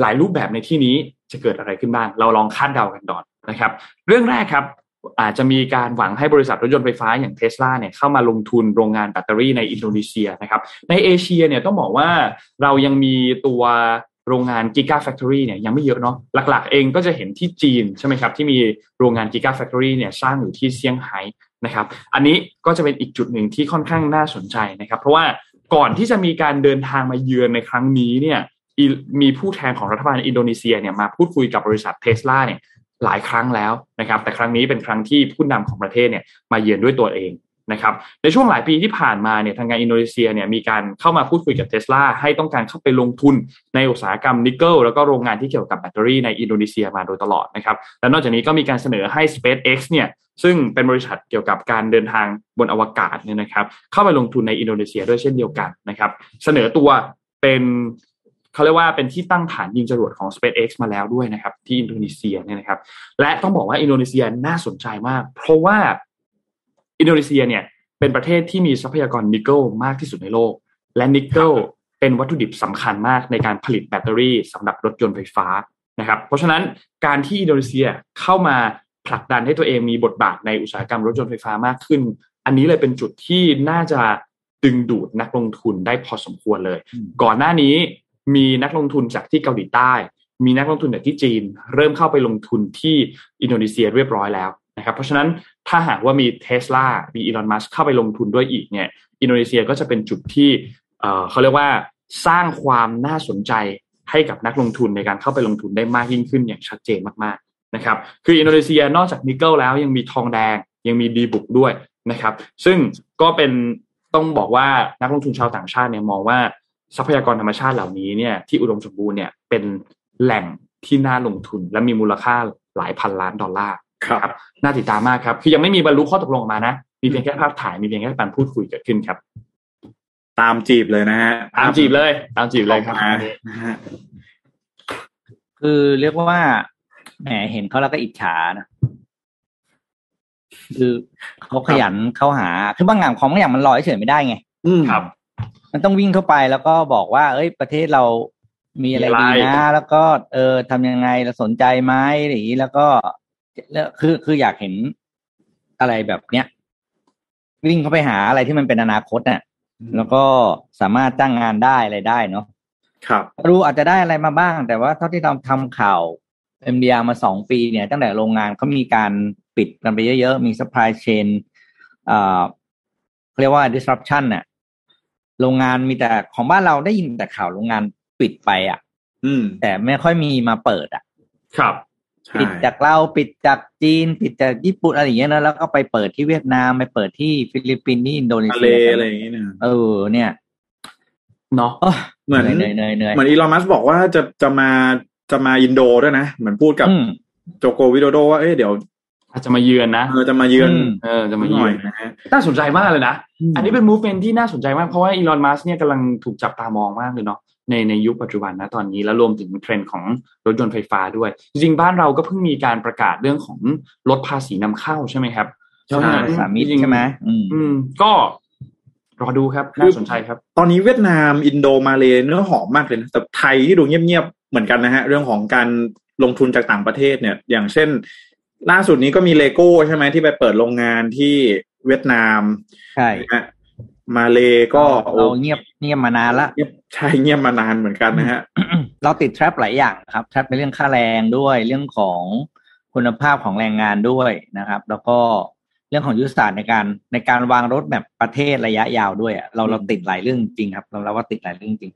หลายรูปแบบในที่นี้จะเกิดอะไรขึ้นบ้างเราลองคาดเดากันก่อนนะครับเรื่องแรกครับอาจจะมีการหวังให้บริษัทรถยนต์ไฟฟ้าอย่าง Tesla เนี่ยเข้ามาลงทุนโรงงานแบตเตอรี่ในอินโดนีเซียนะครับในเอเชียเนี่ยต้องบอกว่าเรายังมีตัวโรงงาน Gigafactory เนี่ยยังไม่เยอะเนาะหลักๆเองก็จะเห็นที่จีนใช่ไหมครับที่มีโรงงาน Gigafactory เนี่ยสร้างอยู่ที่เซี่ยงไฮ้นะครับอันนี้ก็จะเป็นอีกจุดหนึ่งที่ค่อนข้างน่าสนใจนะครับเพราะว่าก่อนที่จะมีการเดินทางมาเยือนในครั้งนี้เนี่ยมีผู้แทนของรัฐบาลอินโดนีเซียเนี่ยมาพูดคุยกับบริษัท Tesla เนี่ยหลายครั้งแล้วนะครับแต่ครั้งนี้เป็นครั้งที่ผู้นำของประเทศเนี่ยมาเยือนด้วยตัวเองนะครับในช่วงหลายปีที่ผ่านมาเนี่ยทางการอินโดนีเซียเนี่ยมีการเข้ามาพูดคุยกับ Tesla ให้ต้องการเข้าไปลงทุนในอุตสาหกรรมนิกเกิลแล้วก็โรงงานที่เกี่ยวกับแบตเตอรี่ในอินโดนีเซียมาโดยตลอดนะครับและนอกจากนี้ก็มีการเสนอให้ SpaceX เนี่ยซึ่งเป็นบริษัทเกี่ยวกับการเดินทางบนอวกาศเนี่ยนะครับเข้าไปลงทุนในอินโดนีเซียด้วยเช่นเดียวกันนะครับเสนอตัวเป็นเขาเรียกว่าเป็นที่ตั้งฐานยิงจรวดของ SpaceX มาแล้วด้วยนะครับที่อินโดนีเซียเนี่ยนะครับและต้องบอกว่าอินโดนีเซียน่าสนใจมากเพราะว่าอินโดนีเซียเนี่ยเป็นประเทศที่มีทรัพยากรนิกเกิลมากที่สุดในโลกและนิกเกิลเป็นวัตถุดิบสำคัญมากในการผลิตแบตเตอรี่สำหรับรถยนต์ไฟฟ้านะครับเพราะฉะนั้นการที่อินโดนีเซียเข้ามาผลักดันให้ตัวเองมีบทบาทในอุตสาหกรรมรถยนต์ไฟฟ้ามากขึ้นอันนี้เลยเป็นจุดที่น่าจะดึงดูดนักลงทุนได้พอสมควรเลยก่อนหน้านี้มีนักลงทุนจากที่เกาหลีใต้มีนักลงทุนจากที่จีนเริ่มเข้าไปลงทุนที่อินโดนีเซียเรียบร้อยแล้วนะครับเพราะฉะนั้นถ้าหากว่ามี Tesla มี Elon Musk เข้าไปลงทุนด้วยอีกเนี่ยอินโดนีเซียก็จะเป็นจุดที่เขาเรียกว่าสร้างความน่าสนใจให้กับนักลงทุนในการเข้าไปลงทุนได้มากยิ่งขึ้นอย่างชัดเจนมากๆนะครับคืออินโดนีเซียนอกจากนิกเกิลแล้วยังมีทองแดงยังมีดีบุกด้วยนะครับซึ่งก็เป็นต้องบอกว่านักลงทุนชาวต่างชาติเนี่ยมองว่าทรัพยากรธรรมชาติเหล่านี้เนี่ยที่อุดมสมบูรณ์เนี่ยเป็นแหล่งที่น่าลงทุนและมีมูลค่าหลายพันล้านดอลลาร์ครับน่าติดตามมากครับคือยังไม่มีบรรลุข้อตกลงมานะมีเพียงแค่ภาพถ่ายมีเพียงแค่การพูดคุยเกิดขึ้นครับตามจีบเลยนะฮะตามจีบเลยครับคือเรียกว่าแหมเห็นเขาแล้วก็อิจฉานะคือเขาขยันเขาหาคือบางอย่างของบางอย่างมันลอยเฉยไม่ได้ไงครับมันต้องวิ่งเข้าไปแล้วก็บอกว่าเอ้ยประเทศเรามีอะไรดีนะแล้วก็ทำยังไงเราสนใจไหมอะไรอย่างนี้แล้วก็คืออยากเห็นอะไรแบบเนี้ยวิ่งเข้าไปหาอะไรที่มันเป็นอนาคตน่ะ แล้วก็สามารถจ้างงานได้อะไรได้เนาะครับรู้อาจจะได้อะไรมาบ้างแต่ว่าเท่าที่เราทำข่าว MDR มา2ปีเนี่ยตั้งแต่โรงงานเขามีการปิดกันไปเยอะๆมี supply chain เรียกว่า disruption น่ะโรงงานมีแต่ของบ้านเราได้ยินแต่ข่าวโรงงานปิดไปอ่ะแต่ไม่ค่อยมีมาเปิดอ่ะครับปิดจากเราปิดจากจีนปิดจากญี่ปุ่นอะไรอย่างเงี้ยนะแล้วก็ไปเปิดที่เวียดนามไปเปิดที่ฟิลิปปินส์ที่อินโดนีเซียอะไรอย่างเงี้ยเนี่ยเนาะเหมือนอีลอนมัสก์บอกว่าจะมาอินโดด้วยนะเหมือนพูดกับโจโกวิโดโดว่าเดี๋ยวจะมาเยือนนะจะมาเยือนนะฮะน่าสนใจมากเลยนะอันนี้เป็นมูฟเมนท์ที่น่าสนใจมากเพราะว่าอีลอนมัสก์เนี่ยกำลังถูกจับตามองมากเลยเนาะในยุคปัจจุบันนะตอนนี้แล้วรวมถึงเทรนด์ของรถยนต์ไฟฟ้าด้วยจริงๆบ้านเราก็เพิ่งมีการประกาศเรื่องของลดภาษีนำเข้าใช่ไหมครับใช่ใช่ไหมก็รอดูครับน่าสนใจครับตอนนี้เวียดนามอินโดมาเลเนื้อหอมมากเลยนะแต่ไทยที่ดูเงียบๆเหมือนกันนะฮะเรื่องของการลงทุนจากต่างประเทศเนี่ยอย่างเช่นล่าสุดนี้ก็มีเลโก้ใช่ไหมที่ไปเปิดโรงงานที่เวียดนามใช่ฮะมาเลก็เราเงียบมานานละใช่เงียบมานานเหมือนกันนะฮะ เราติดแทรปหลายอย่างครับแทรปในเรื่องค่าแรงด้วยเรื่องของคุณภาพของแรงงานด้วยนะครับแล้วก็เรื่องของยุทธศาสตร์ในการวางรถแบบประเทศระยะยาวด้วยเราติดหลายเรื่องจริงครับเราว่าติดหลายเรื่องจริง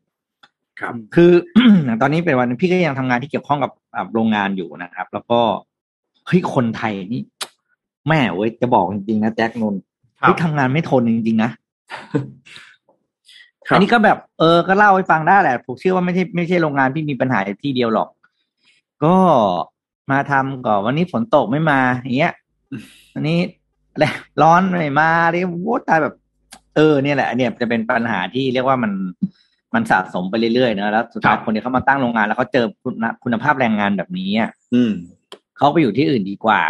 ครับคือ ตอนนี้เป็นวันพี่ก็ยังทำงานที่เกี่ยวข้องกับโรงงานอยู่นะครับแล้วก็เฮ้ยคนไทยนี่แม่เว้ยจะบอกจริงๆนะแจ็คนนท์ที่ทำงานไม่ทนจริงๆนะอันนี้ก็แบบก็เล่าให้ฟังได้แหละผมเชื่อว่าไม่ใช่โรงงานที่มีปัญหาที่เดียวหรอกก็มาทำก่อนวันนี้ฝนตกไม่มาอย่างเงี้ยอันนี้อะไรร้อนไม่มาเลยโว้ตายแบบเนี่ยแหละเนี่ยจะเป็นปัญหาที่เรียกว่ามันสะสมไปเรื่อยๆนะแล้วสุดท้ายคนที่เขามาตั้งโรงงานแล้วเขาเจอคุณภาพแรงงานแบบนี้อ่ะเขาไปอยู่ที่อื่นดีกว่า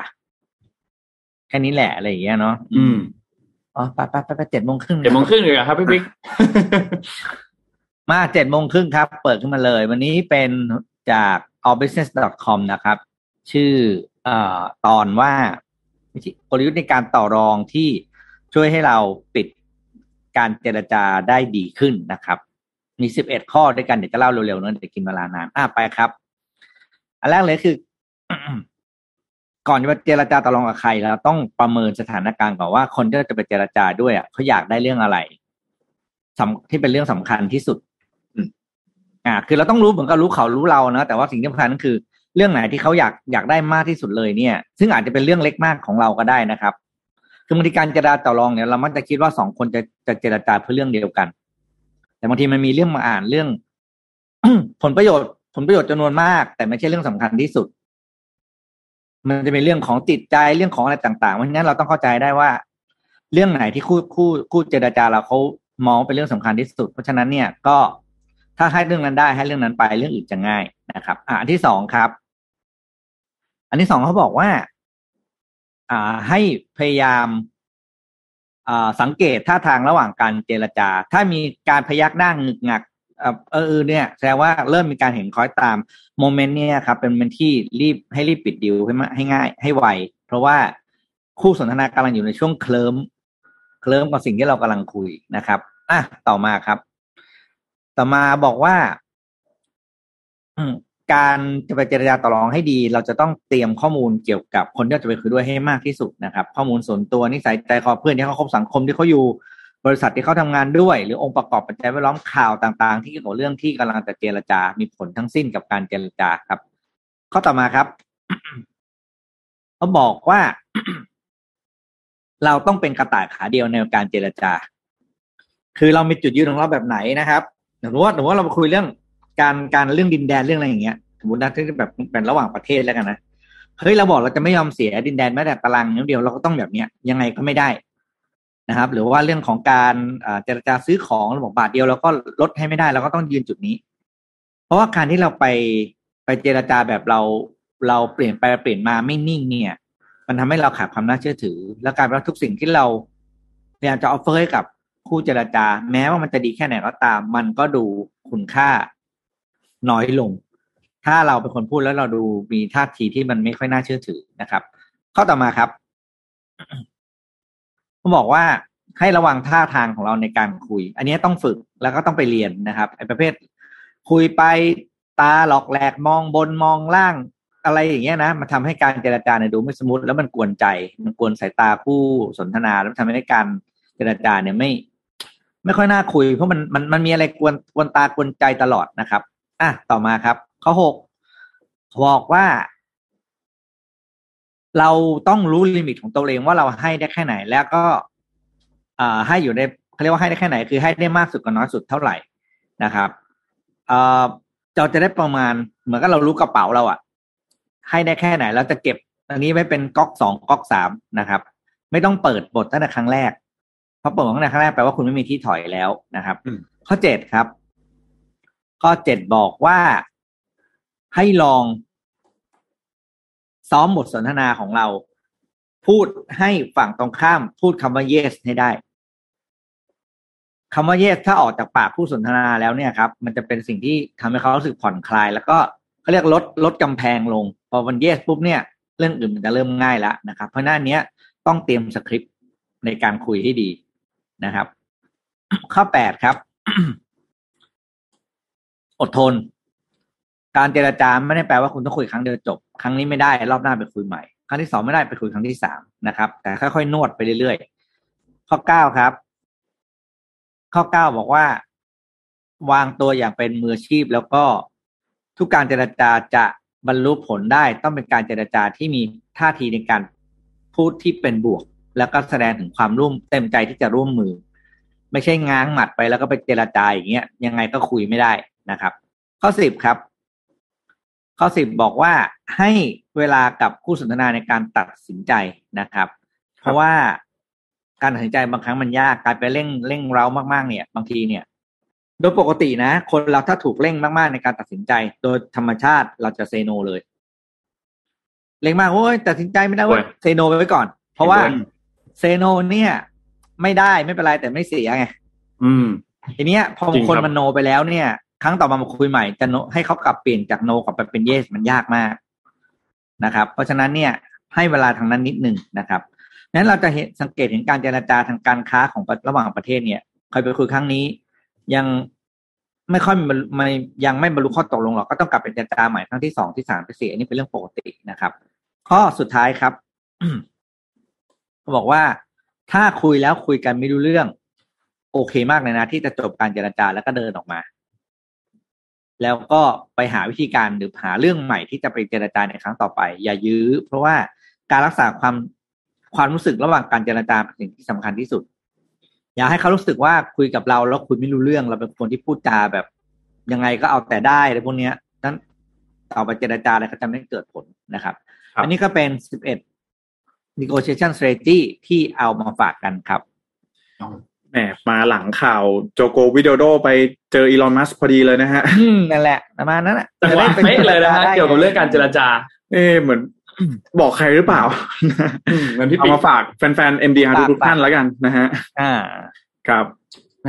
แค่นี้แหละอะไรอย่างเงี้ยเนาะอ๋อไป 7:30 7:30เลยครับพี่บิ๊กมา 7:30 ครับเปิดขึ้นมาเลยวันนี้เป็นจาก allbusiness.com นะครับชื่อตอนว่ากลยุทธ์ในการต่อรองที่ช่วยให้เราปิดการเจรจาได้ดีขึ้นนะครับมี11ข้อด้วยกันเดี๋ยวจะเล่าเร็วๆนะเดี๋ยวกินเวลานานไปครับอันแรกเลยคือ ก่อนจะไปเจรจาต่อรองกับใครเราต้องประเมินสถานการณ์ก่อนว่าคนที่เราจะไปเจรจาด้วยเขาอยากได้เรื่องอะไรที่เป็นเรื่องสำคัญที่สุดคือเราต้องรู้เหมือนกับรู้เขารู้เรานะแต่ว่าสิ่งที่สำคัญก็คือเรื่องไหนที่เขาอยากได้มากที่สุดเลยเนี่ยซึ่งอาจจะเป็นเรื่องเล็กมากของเราก็ได้นะครับคือบางทีการเจรจาต่อรองเนี่ยเรามักจะคิดว่าสองคนจะเจรจาเพื่อเรื่องเดียวกันแต่บางทีมันมีเรื่องมาอ่านเรื่อง ผลประโยชน์จำนวนมากแต่ไม่ใช่เรื่องสำคัญที่สุดมันจะเป็นเรื่องของจิตใจเรื่องของอะไรต่างๆเพราะฉะนั้นเราต้องเข้าใจได้ว่าเรื่องไหนที่คู่เจรจาเราเขามองเป็นเรื่องสำคัญที่สุดเพราะฉะนั้นเนี่ยก็ถ้าให้เรื่องนั้นได้ให้เรื่องนั้นไปเรื่องอื่นจะง่ายนะครับอันที่สองครับอันที่สองเขาบอกว่าให้พยายามสังเกตท่าทางระหว่างการเจรจาถ้ามีการพยักหน้างึกงักเนี่ยแสดงว่าเริ่มมีการเห็นคล้อยตามโมเมนต์เนี่ยครับเป็นที่รีบปิดดีลให้ง่ายให้ไวเพราะว่าคู่สนทนากำลังอยู่ในช่วงเคลิ้มกับสิ่งที่เรากำลังคุยนะครับต่อมาครับต่อมาบอกว่าการจะไปเจรจาต่อรองให้ดีเราจะต้องเตรียมข้อมูลเกี่ยวกับคนที่เราจะไปคุยด้วยให้มากที่สุดนะครับข้อมูลส่วนตัวนิสัยใจคอเพื่อนที่เขาคบสังคมที่เขาอยู่บริษัทที่เขาทำงานด้วยหรือองค์ประกอบปัจจัยแวดล้อมข่าวต่างๆที่เกี่ยวกับเรื่องที่กำลังจะเจรจามีผลทั้งสิ้นกับการเจรจาครับข้อต่อมาครับ เขาบอกว่า เราต้องเป็นกระต่ายขาเดียวในการเจรจาคือเรามีจุดยืนของเราแบบไหนนะครับหรือว่าเราคุยเรื่องการเรื่องดินแดนเรื่องอะไรอย่างเงี้ยสมมตินะที่แบบเป็นระหว่างประเทศแล้วกันนะเฮ้ยเราบอกเราจะไม่ยอมเสียดินแดนแม้แต่ตารางนิ้วเดียวเราก็ต้องแบบเนี้ยยังไงก็ไม่ได้นะครับหรือว่าเรื่องของการเจรจาซื้อของเราบอกบาทเดียวเราก็ลดให้ไม่ได้เราก็ต้องยืนจุดนี้เพราะว่าการที่เราไปเจรจาแบบเราเปลี่ยนไปเปลี่ยนมาไม่นิ่งเนี่ยมันทำให้เราขาดความน่าเชื่อถือและการว่าทุกสิ่งที่เราพยายามจะออฟเฟอร์ให้กับคู่เจรจาแม้ว่ามันจะดีแค่ไหนก็ตามมันก็ดูคุณค่าน้อยลงถ้าเราเป็นคนพูดแล้วเราดูมีท่าทีที่มันไม่ค่อยน่าเชื่อถือนะครับข้อต่อมาครับเขาบอกว่า ให้ระวังท่าทางของเราในการคุยอันนี้ต้องฝึกแล้วก็ต้องไปเรียนนะครับไอ้ประเภทคุยไปตาหลอกแหลกมองบนมองล่างอะไรอย่างเงี้ยนะมันทำให้การเจรจาเนี่ยดูไม่สมูทแล้วมันกวนใจมันกวนสายตาผู้สนทนาแล้วทำให้การเจรจาเนี่ยไม่ค่อยน่าคุยเพราะมันมีอะไรกวนตากวนใจตลอดนะครับอ่ะต่อมาครับข้อ6บอกว่าเราต้องรู้ลิมิตของตัวเองว่าเราให้ได้แค่ไหนแล้วก็ให้อยู่ในเขาเรียกว่าให้ได้แค่ไหนคือให้ได้มากสุดกับน้อยสุดเท่าไหร่นะครับเราจะได้ประมาณเหมือนกับเรารู้กระเป๋าเราอะให้ได้แค่ไหนเราจะเก็บอันนี้ไว้เป็นก๊อก2ก๊อก3นะครับไม่ต้องเปิดบทตั้งแต่ครั้งแรกเพราะเปิดตั้งแต่ครั้งแรกแปลว่าคุณไม่มีที่ถอยแล้วนะครับข้อ7ครับข้อ7บอกว่าให้ลองซ้อมบทสนทนาของเราพูดให้ฝั่งตรงข้ามพูดคำว่า yes ให้ได้คำว่า yes ถ้าออกจากปากผู้สนทนาแล้วเนี่ยครับมันจะเป็นสิ่งที่ทำให้เขารู้สึกผ่อนคลายแล้วก็เขาเรียกลดกำแพงลงพอมัน yes ปุ๊บเนี่ยเรื่องอื่นมันจะเริ่มง่ายแล้วนะครับเพราะหน้าเนี้ยต้องเตรียมสคริปต์ในการคุยให้ดีนะครับข้อ8ครับ อดทนการเจรจาไม่ได้แปลว่าคุณต้องคุยครั้งเดียวจบครั้งนี้ไม่ได้รอบหน้าไปคุยใหม่ครั้งที่2ไม่ได้ไปคุยครั้งที่3นะครับแต่ค่อยๆนวดไปเรื่อยๆข้อ9ครับข้อ9บอกว่าวางตัวอย่างเป็นมืออาชีพแล้วก็ทุกการเจรจาจะบรรลุผลได้ต้องเป็นการเจรจาที่มีท่าทีในการพูดที่เป็นบวกแล้วก็แสดงถึงความร่วมเต็มใจที่จะร่วมมือไม่ใช่ง้างหมัดไปแล้วก็ไปเจรจาอย่างเงี้ยยังไงก็คุยไม่ได้นะครับข้อ10ครับข้อ10บอกว่าให้เวลากับคู่สนทนาในการตัดสินใจนะครับเพราะว่าการตัดสินใจบางครั้งมันยากการไปเร่งเร้ามากๆเนี่ยบางทีเนี่ยโดยปกตินะคนเราถ้าถูกเร่งมากๆในการตัดสินใจโดยธรรมชาติเราจะเซโนเลยเร่งมากโอ้ยตัดสินใจไม่ได้เว้ยเซโนไปก่อนเพราะว่าเซโนเนี่ยไม่ได้ไม่เป็นไรแต่ไม่เสียไงทีเนี้ยพอคนมันโนไปแล้วเนี่ยครั้งต่อมาคุยใหม่จะโนให้เขากลับเปลี่ยนจากโนกลับไปเป็นเยสมันยากมากนะครับเพราะฉะนั้นเนี่ยให้เวลาทางนั้นนิดนึงนะครับนั้นเราจะเห็นสังเกตเห็นการเจรจาทางการค้าของระหว่างประเทศเนี่ยเคยไปคุยครั้งนี้ยังไม่ค่อยยังไม่บรรลุข้อตกลงหรอกก็ต้องกลับเป็นเจรจาใหม่ครั้งที่2ที่3ที่4อันนี้เป็นเรื่องปกตินะครับข้อสุดท้ายครับ เขาบอกว่าถ้าคุยแล้วคุยกันไม่รู้เรื่องโอเคมากเลยนะที่จะจบการเจรจาแล้วก็เดินออกมาแล้วก็ไปหาวิธีการหรือหาเรื่องใหม่ที่จะไปเจรจาในครั้งต่อไปอย่ายื้อเพราะว่าการรักษาความรู้สึกระหว่างการเจรจาเป็นสิ่งที่สำคัญที่สุดอย่าให้เขารู้สึกว่าคุยกับเราแล้วคุยไม่รู้เรื่องเราเป็นคนที่พูดจาแบบยังไงก็เอาแต่ได้อะไรพวกนี้นั้นต่อไปเจรจาอะไรก็จะไม่เกิดผลนะครับอันนี้ก็เป็น11 negotiation strategy ที่เอามาฝากกันครับแหมมาหลังข่าวโจโกวิโดโดไปเจออีลอนมัสก์พอดีเลยนะฮะนั่นแหละประมาณนั้นแหละแต่ว่าไม่เลยนะฮะเกี่ยวกับเรื่องการเจรจาเหมือนบอกใครหรือเปล่าเหมือนที่เอามาฝากแฟนๆ MDR ทุกท่านแล้วกันนะฮะครับแหม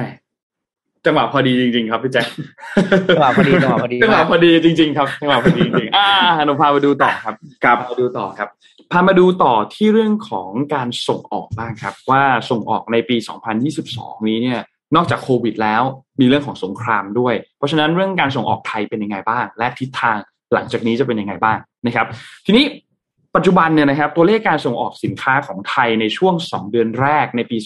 จังหวะพอดีจริงๆครับพี่แจ๊คจังหวะพอดีจริงๆครับจังหวะพอดีจริงๆเราพามาดูต่อครับพามาดูต่อที่เรื่องของการส่งออกบ้างครับว่าส่งออกในปี2022นี้เนี่ยนอกจากโควิดแล้วมีเรื่องของสงครามด้วยเพราะฉะนั้นเรื่องการส่งออกไทยเป็นยังไงบ้างและทิศทางหลังจากนี้จะเป็นยังไงบ้างนะครับทีนี้ปัจจุบันเนี่ยนะครับตัวเลขการส่งออกสินค้าของไทยในช่วง2เดือนแรกในปี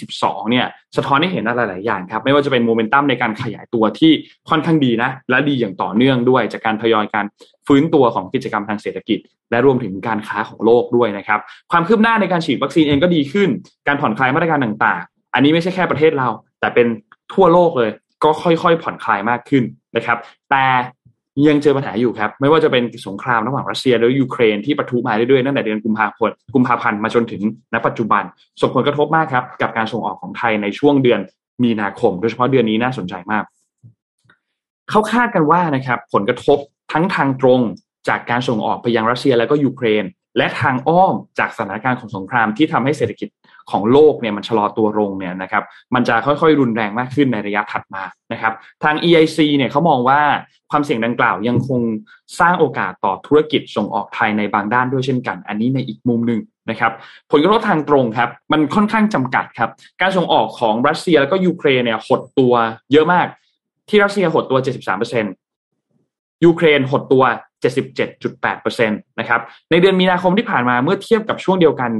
2022เนี่ยสะท้อนให้เห็นอะไรหลายอย่างครับไม่ว่าจะเป็นโมเมนตัมในการขยายตัวที่ค่อนข้างดีนะและดีอย่างต่อเนื่องด้วยจากการทยอยการฟื้นตัวของกิจกรรมทางเศรษฐกิจและรวมถึงการค้าของโลกด้วยนะครับความคืบหน้าในการฉีดวัคซีนเองก็ดีขึ้นการผ่อนคลายมาตรการต่างๆอันนี้ไม่ใช่แค่ประเทศเราแต่เป็นทั่วโลกเลยก็ค่อยๆผ่อนคลายมากขึ้นนะครับแต่ยังเจอปัญหาอยู่ครับไม่ว่าจะเป็นสงครามระหว่างรัสเซียและยูเครนที่ปะทุมาเรื่อยๆตั้งแต่เดือนกุมภาพันธ์มาจนถึงณปัจจุบันส่งผลกระทบมากครับกับการส่งออกของไทยในช่วงเดือนมีนาคมโดยเฉพาะเดือนนี้น่าสนใจมากเขาคาดกันว่านะครับผลกระทบทั้งทางตรงจากการส่งออกไปยังรัสเซียและก็ยูเครนและทางอ้อมจากสถานการณ์ของสงครามที่ทำให้เศรษฐกิจของโลกเนี่ยมันชะลอตัวลงเนี่ยนะครับมันจะค่อยๆรุนแรงมากขึ้นในระยะถัดมานะครับทาง EIC เนี่ยเขามองว่าความเสี่ยงดังกล่าวยังคงสร้างโอกาสต่อธุรกิจส่งออกไทยในบางด้านด้วยเช่นกันอันนี้ในอีกมุมนึง นะครับผลกระทบทางตรงครับมันค่อนข้างจำกัดครับการส่งออกของรัสเซียแล้วก็ยูเครนเนี่ยหดตัวเยอะมากที่รัสเซียหดตัว 73% ยูเครนหดตัว 77.8% นะครับในเดือนมีนาคมที่ผ่านมาเมื่อเทียบกับช่วงเดียวกัน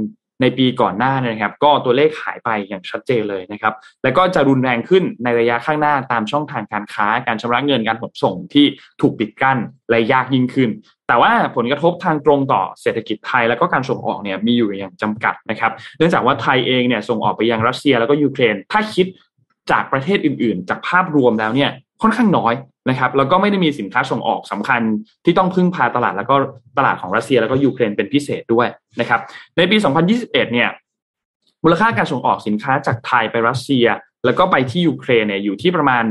ในปีก่อนหน้านะครับก็ตัวเลขหายไปอย่างชัดเจนเลยนะครับแล้วก็จะรุนแรงขึ้นในระยะข้างหน้าตามช่องทางการค้าการชำระเงินการขนส่งที่ถูกปิดกั้นและยากยิ่งขึ้นแต่ว่าผลกระทบทางตรงต่อเศรษฐกิจไทยและก็การส่งออกเนี่ยมีอยู่อย่างจำกัดนะครับเนื่องจากว่าไทยเองเนี่ยส่งออกไปยังรัสเซียแล้วก็ยูเครนถ้าคิดจากประเทศอื่นๆจากภาพรวมแล้วเนี่ยค่อนข้างน้อยนะครับแล้วก็ไม่ได้มีสินค้าส่งออกสำคัญที่ต้องพึ่งพาตลาดแล้วก็ตลาดของรัสเซียแล้วก็ยูเครนเป็นพิเศษด้วยนะครับในปี 2021 เนี่ยมูลค่าการส่งออกสินค้าจากไทยไปรัสเซียแล้วก็ไปที่ยูเครนเนี่ยอยู่ที่ประมาณ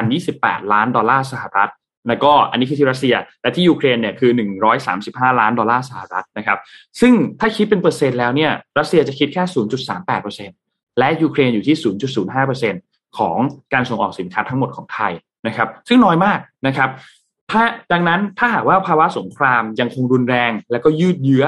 1,028 ล้านดอลลาร์สหรัฐแล้วก็อันนี้คือที่รัสเซียแต่ที่ยูเครนเนี่ยคือ135ล้านดอลลาร์สหรัฐนะครับซึ่งถ้าคิดเป็นเปอร์เซ็นต์แล้วเนี่ยรัสเซียจะคิดแค่ 0.38% และยูเครนอยู่ที่ 0.05% ของการส่งออกสินค้าทั้งหมดของไทยนะครับซึ่งน้อยมากนะครับถ้าดังนั้นถ้าหากว่าภาวะสงครามยังคงรุนแรงและก็ยืดเยื้อ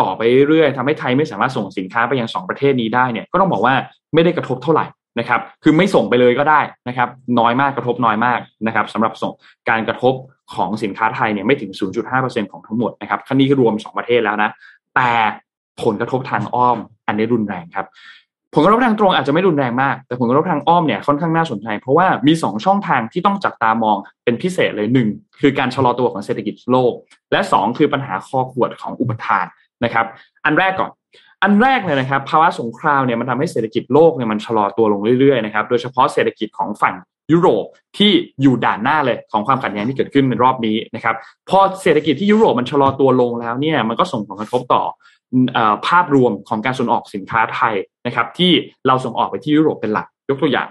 ต่อไปเรื่อยๆทำให้ไทยไม่สามารถส่งสินค้าไปยัง2ประเทศนี้ได้เนี่ยก็ต้องบอกว่าไม่ได้กระทบเท่าไหร่นะครับคือไม่ส่งไปเลยก็ได้นะครับน้อยมากกระทบน้อยมากนะครับสำหรับส่งการกระทบของสินค้าไทยเนี่ยไม่ถึง 0.5% ของทั้งหมดนะครับคันนี้ก็รวม2ประเทศแล้วนะแต่ผลกระทบทางอ้อมอันนี้รุนแรงครับผลกระทบทางตรงอาจจะไม่รุนแรงมากแต่ผลกระทบทางอ้อมเนี่ยค่อนข้างน่าสนใจเพราะว่ามี2ช่องทางที่ต้องจับตามองเป็นพิเศษเลย1คือการชะลอตัวของเศรษฐกิจโลกและ2คือปัญหาคอขวดของอุปทานนะครับอันแรกก่อนอันแรกเลยนะครับภาวะสงครามเนี่ยมันทำให้เศรษฐกิจโลกเนี่ยมันชะลอตัวลงเรื่อยๆนะครับโดยเฉพาะเศรษฐกิจของฝั่งยุโรปที่อยู่ด่านหน้าเลยของความขัดแย้งที่เกิดขึ้นในรอบนี้นะครับพอเศรษฐกิจที่ยุโรปมันชะลอตัวลงแล้วเนี่ยมันก็ส่งผลกระทบต่อภาพรวมของการส่งออกสินค้าไทยนะครับที่เราส่งออกไปที่ยุโรปเป็นหลักยกตัวอย่าง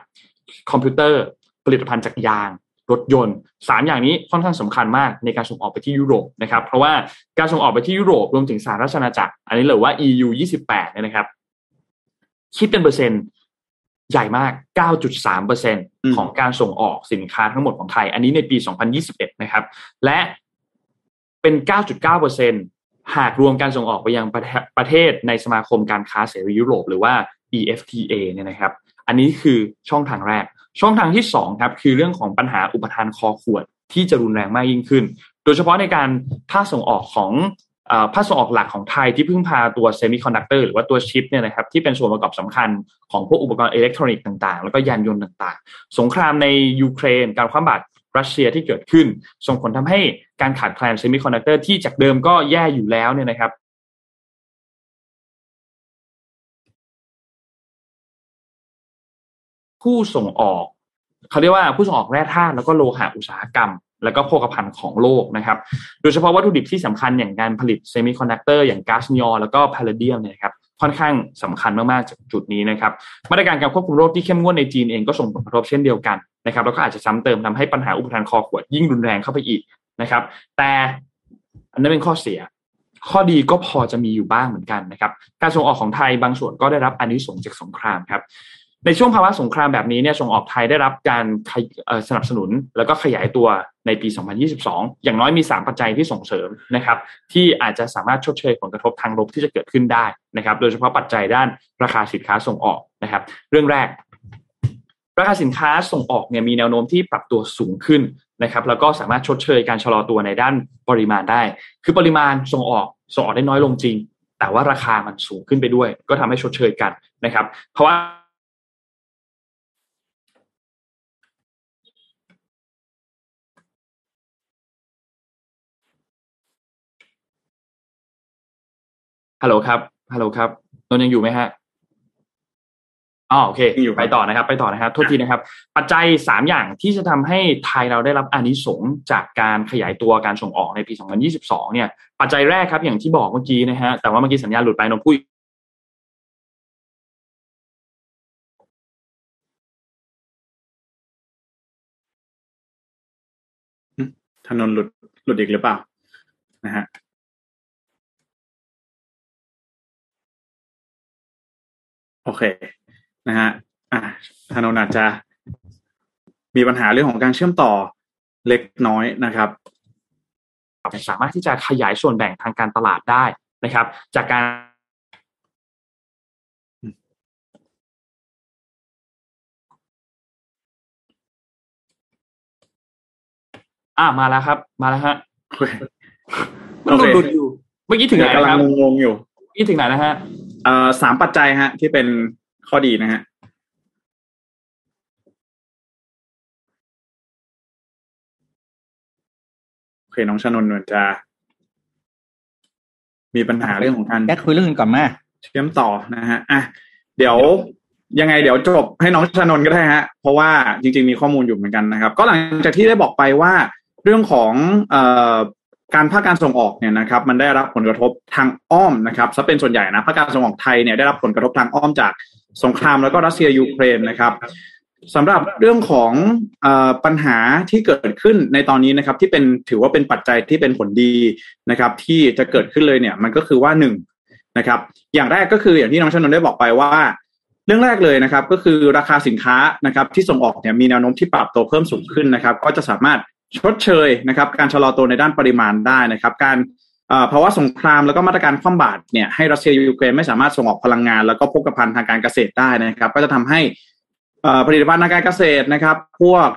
คอมพิวเตอร์ผลิตภัณฑ์จากยางรถยนต์3อย่างนี้ค่อนข้างสำคัญมากในการส่งออกไปที่ยุโรปนะครับเพราะว่าการส่งออกไปที่ยุโรปรวมถึงสหรัฐอเมริกาอันนี้หรือว่า EU 28เนี่ยนะครับคิดเป็นเปอร์เซ็นต์ใหญ่มาก 9.3% ของการส่งออกสินค้าทั้งหมดของไทยอันนี้ในปี2021นะครับและเป็น 9.9% หากรวมการส่งออกไปยังประเทศในสมาคมการค้าเสรียุโรปหรือว่า EFTA เนี่ยนะครับอันนี้คือช่องทางแรกช่องทางที่2ครับคือเรื่องของปัญหาอุปทานคอขวดที่จะรุนแรงมากยิ่งขึ้นโดยเฉพาะในการภาคส่งออกหลักของไทยที่พึ่งพาตัวเซมิคอนดักเตอร์หรือว่าตัวชิปเนี่ยนะครับที่เป็นส่วนประกอบสำคัญของพวกอุปกรณ์อิเล็กทรอนิกส์ต่างๆแล้วก็ยานยนต์ต่างๆสงครามในยูเครนการคว่ำบาตรรัสเซียที่เกิดขึ้นส่งผลทำให้การขาดแคลนเซมิคอนดักเตอร์ที่จากเดิมก็แย่อยู่แล้วเนี่ยนะครับผู้ส่งออกเขาเรียกว่าผู้ส่งออกแร่ธาตุแล้วก็โลหะอุตสาหกรรมแล้วก็โภคภัณฑ์ของโลกนะครับโดยเฉพาะวัตถุดิบที่สำคัญอย่างการผลิตเซมิคอนดักเตอร์อย่างก๊าซนีออนแล้วก็พาเลเดียมเนี่ยครับค่อนข้างสำคัญมากๆจากจุดนี้นะครับมาตรการการควบคุมโรคที่เข้มงวดในจีนเองก็ส่งผลกระทบเช่นเดียวกันนะครับแล้วก็อาจจะซ้ำเติมทำให้ปัญหาอุปทานคอขวดยิ่งรุนแรงเข้าไปอีกนะครับแต่อันนั้นเป็นข้อเสียข้อดีก็พอจะมีอยู่บ้างเหมือนกันนะครับการส่งออกของไทยบางส่วนก็ได้รับอานิสงส์จากสงครามครับในช่วงภาวะสงครามแบบนี้เนี่ยส่งออกไทยได้รับการสนับสนุนแล้วก็ขยายตัวในปี 2022 อย่างน้อยมี3ปัจจัยที่ส่งเสริมนะครับที่อาจจะสามารถชดเชยผลกระทบทางลบที่จะเกิดขึ้นได้นะครับโดยเฉพาะปัจจัยด้านราคาสินค้าส่งออกนะครับเรื่องแรกราคาสินค้าส่งออกเนี่ยมีแนวโน้มที่ปรับตัวสูงขึ้นนะครับแล้วก็สามารถชดเชยการชะลอตัวในด้านปริมาณได้คือปริมาณส่งออกได้น้อยลงจริงแต่ว่าราคามันสูงขึ้นไปด้วยก็ทำให้ชดเชยกันนะครับเพราะว่าฮัลโหลครับนนยังอยู่ไหมฮะอ๋อโอเคไปต่อนะครับโทษทีนะครับปัจจัย3อย่างที่จะทำให้ไทยเราได้รับอานิสงส์จากการขยายตัวการส่งออกในปี2022เนี่ยปัจจัยแรกครับอย่างที่บอกเมื่อกี้นะฮะแต่ว่าเมื่อกี้สัญญาณหลุดไปนนพูดถนนหลุดอีกหรือเปล่านะฮะโอเคนะฮะธนนท์อาจจะมีปัญหาเรื่องของการเชื่อมต่อเล็กน้อยนะครับสามารถที่จะขยายส่วนแบ่งทางการตลาดได้นะครับจากการ มาแล้วครับมาแล้วฮะมันหลุดอยู่เมื่อกี้ถึงไหนนะครับงงอยู่เมื่อกี้ถึงไหนนะฮะ3ปัจจัยฮะที่เป็นข้อดีนะฮะโอเคน้องชนนท์จะมีปัญหาเรื่องของการแก้คุยเรื่องอื่นก่อนมาเชื่อมต่อนะฮะอ่ะเดี๋ยวยังไงเดี๋ยวจบให้น้องชนนท์ก็ได้ฮะเพราะว่าจริงๆมีข้อมูลอยู่เหมือนกันนะครับก็หลังจากที่ได้บอกไปว่าเรื่องของการภาคการส่งออกเนี่ยนะครับมันได้รับผลกระทบทางอ้อมนะครับซะเป็นส่วนใหญ่นะภาคการส่งออกไทยเนี่ยได้รับผลกระทบทางอ้อมจากสงครามแล้วก็รัสเซียยูเครนนะครับสำหรับเรื่องของปัญหาที่เกิดขึ้นในตอนนี้นะครับที่เป็นถือว่าเป็นปัจจัยที่เป็นผลดีนะครับที่จะเกิดขึ้นเลยเนี่ยมันก็คือว่า1นะครับอย่างแรกก็คืออย่างที่น้องชนนท์ได้บอกไปว่าเรื่องแรกเลยนะครับก็คือราคาสินค้านะครับที่ส่งออกเนี่ยมีแนวโน้มที่ปรับตัวเพิ่มสูงขึ้นนะครับก็จะสามารถชดเชยนะครับการชะลอตัวในด้านปริมาณได้นะครับการภาวะสงครามแล้วก็มาตรการคว่ำบาตรเนี่ยให้รัสเซียยูเครนไม่สามารถส่งออกพลังงานแล้วก็โภคภัณฑ์ทางการเกษตรได้นะครับก็จะทำให้ผลิตภัณฑ์ทางการเกษตรนะครับพวก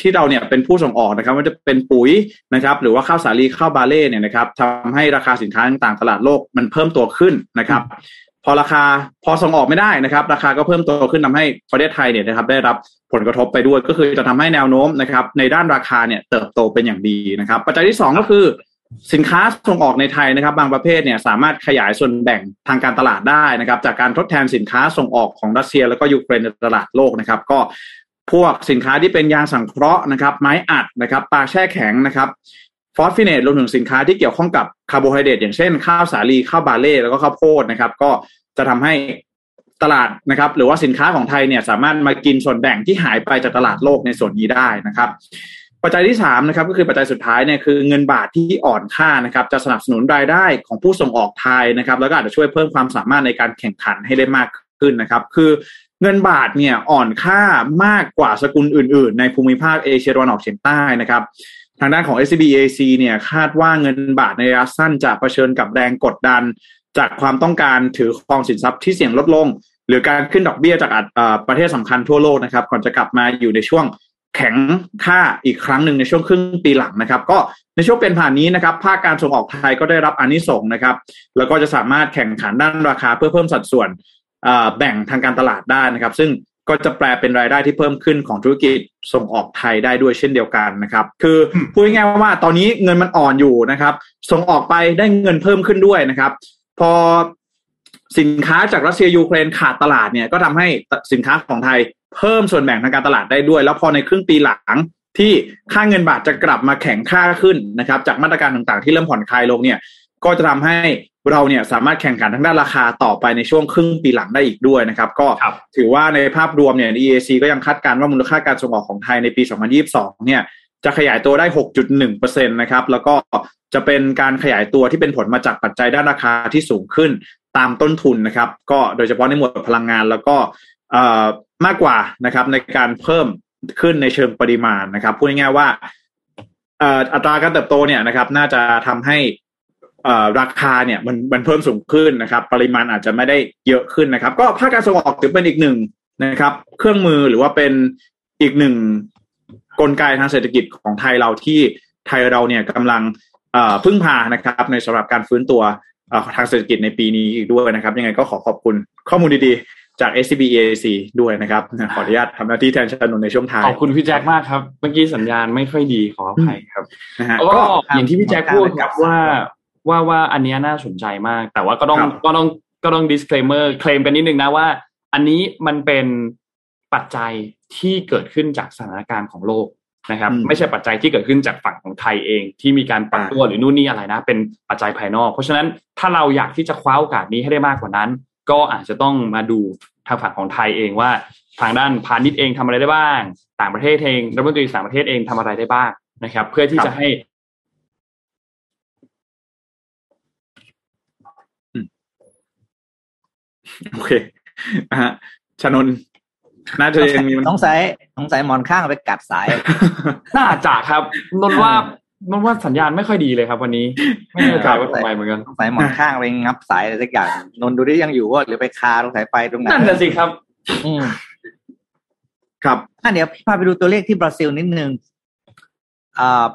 ที่เราเนี่ยเป็นผู้ส่งออกนะครับมันจะเป็นปุ๋ยนะครับหรือว่าข้าวสาลีข้าวบาเล่เนี่ยนะครับทำให้ราคาสินค้าต่างๆตลาดโลกมันเพิ่มตัวขึ้นนะครับพอราคาพอส่งออกไม่ได้นะครับราคาก็เพิ่มตัวขึ้นทำให้ประเทศไทยเนี่ยนะครับได้รับผลกระทบไปด้วยก็คือจะทำให้แนวโน้มนะครับในด้านราคาเนี่ยเติบโตเป็นอย่างดีนะครับปัจจัยที่2ก็คือสินค้าส่งออกในไทยนะครับบางประเภทเนี่ยสามารถขยายส่วนแบ่งทางการตลาดได้นะครับจากการทดแทนสินค้าส่งออกของรัสเซียแล้วก็ยูเครนในตลาดโลกนะครับก็พวกสินค้าที่เป็นยางสังเคราะห์นะครับไม้อัดนะครับปลาแช่แข็งนะครับฟอสฟิเนตรวมถึงสินค้าที่เกี่ยวข้องกับคาร์โบไฮเดรตอย่างเช่นข้าวสาลีข้าวบาเล่แล้วก็ข้าวโพดนะครับก็จะทำให้ตลาดนะครับหรือว่าสินค้าของไทยเนี่ยสามารถมากินส่วนแบ่งที่หายไปจากตลาดโลกในส่วนนี้ได้นะครับปัจจัยที่3นะครับก็คือปัจจัยสุดท้ายเนี่ยคือเงินบาทที่อ่อนค่านะครับจะสนับสนุนรายได้ของผู้ส่งออกไทยนะครับแล้วก็อาจจะช่วยเพิ่มความสามารถในการแข่งขันให้ได้มากขึ้นนะครับคือเงินบาทเนี่ยอ่อนค่ามากกว่าสกุลอื่นๆในภูมิภาคเอเชียตะวันออกเฉียงใต้นะครับทางด้านของ SCB EIC เนี่ยคาดว่าเงินบาทในระยะสั้นจะเผชิญกับแรงกดดันจากความต้องการถือครองสินทรัพย์ที่เสี่ยงลดลงหรือการขึ้นดอกเบี้ยจากประเทศสำคัญทั่วโลกนะครับก่อนจะกลับมาอยู่ในช่วงแข็งค่าอีกครั้งหนึ่งในช่วงครึ่งปีหลังนะครับก็ในช่วงเป็นผ่านนี้นะครับภาคการส่งออกไทยก็ได้รับอานิสงส์นะครับแล้วก็จะสามารถแข่งขันด้านราคาเพื่อเพิ่มสัดส่วนแบ่งทางการตลาดได้นะครับซึ่งก็จะแปลเป็นรายได้ที่เพิ่มขึ้นของธุรกิจส่งออกไทยได้ด้วยเช่นเดียวกันนะครับคือพูดง่ายๆว่าตอนนี้เงินมันอ่อนอยู่นะครับส่งออกไปได้เงินเพิ่มขึ้นด้วยนะครับพอสินค้าจากรัสเซียยูเครนขาดตลาดเนี่ยก็ทำให้สินค้าของไทยเพิ่มส่วนแบ่งทางการตลาดได้ด้วยแล้วพอในครึ่งปีหลังที่ค่าเงินบาทจะกลับมาแข็งค่าขึ้นนะครับจากมาตรการต่างๆที่เริ่มผ่อนคลายลงเนี่ยก็จะทำให้เราเนี่ยสามารถแข่งขันทางด้านราคาต่อไปในช่วงครึ่งปีหลังได้อีกด้วยนะครับก็ถือว่าในภาพรวมเนี่ย EIC ก็ยังคาดการณ์ว่ามูลค่าการส่งออกของไทยในปี 2022 เนี่ยจะขยายตัวได้ 6.1% นะครับแล้วก็จะเป็นการขยายตัวที่เป็นผลมาจากปัจจัยด้านราคาที่สูงขึ้นตามต้นทุนนะครับก็โดยเฉพาะในหมวดพลังงานแล้วก็มากกว่านะครับในการเพิ่มขึ้นในเชิงปริมาณนะครับพูดง่ายๆว่าอัตราการเติบโตเนี่ยนะครับน่าจะทำให้ราคาเนี่ยมันเพิ่มสูงขึ้นนะครับปริมาณอาจจะไม่ได้เยอะขึ้นนะครับก็ภาคการส่งออกถือเป็นอีกหนึ่งนะครับเครื่องมือหรือว่าเป็นอีกหนึ่งกลไกทางเศรษฐกิจของไทยเราที่ไทยเราเนี่ยกำลังพึ่งพานะครับในสำหรับการฟื้นตัวทางเศรษฐกิจในปีนี้อีกด้วยนะครับยังไงก็ขอขอบคุณข้อมูลดีๆจาก SCB EIC ด้วยนะครับขออนุญาตทำหน้าที่แทนชนนในช่วงท้ายขอบคุณพี่แจ็คมากครับเมื่อกี้สัญญาณไม่ค่อยดีขออภัยครับก็อย่างที่พี่แจ็คพูดครับว่าอันนี้น่าสนใจมากแต่ว่าก็ต้อง disclaimer เคลมกันนิดนึงนะว่าอันนี้มันเป็นปัจจัยที่เกิดขึ้นจากสถานการณ์ของโลกนะครับไม่ใช่ปัจจัยที่เกิดขึ้นจากฝั่งของไทยเองที่มีการปรับตัวหรือนู่นนี่อะไรนะเป็นปัจจัยภายนอกเพราะฉะนั้นถ้าเราอยากที่จะคว้าโอกาสนี้ให้ได้มากกว่านั้นก็อาจจะต้องมาดูทางฝั่งของไทยเองว่าทางด้านพาณิชย์เองทำอะไรได้บ้างต่างประเทศเองรัฐมนตรีต่างประเทศเองทำอะไรได้บ้างนะครับเพื่อที่จะให้โอเคฮะชนนท์น่าจะยังมีสงสัยหมอนข้างไปกัดสายน่าจะครับนนว่าสัญญาณไม่ค่อยดีเลยครับวันนี้ไม่เข้าใจว่าทำไมเหมือนกันสงสัยหมอนข้างไปงับสายอะไรสักอย่างนนดูได้ยังอยู่ว่าหรือไปคาตรงสายไฟตรงไหนนั่นน่ะสิครับครับเดี๋ยวพาไปดูตัวเลขที่บราซิลนิดนึง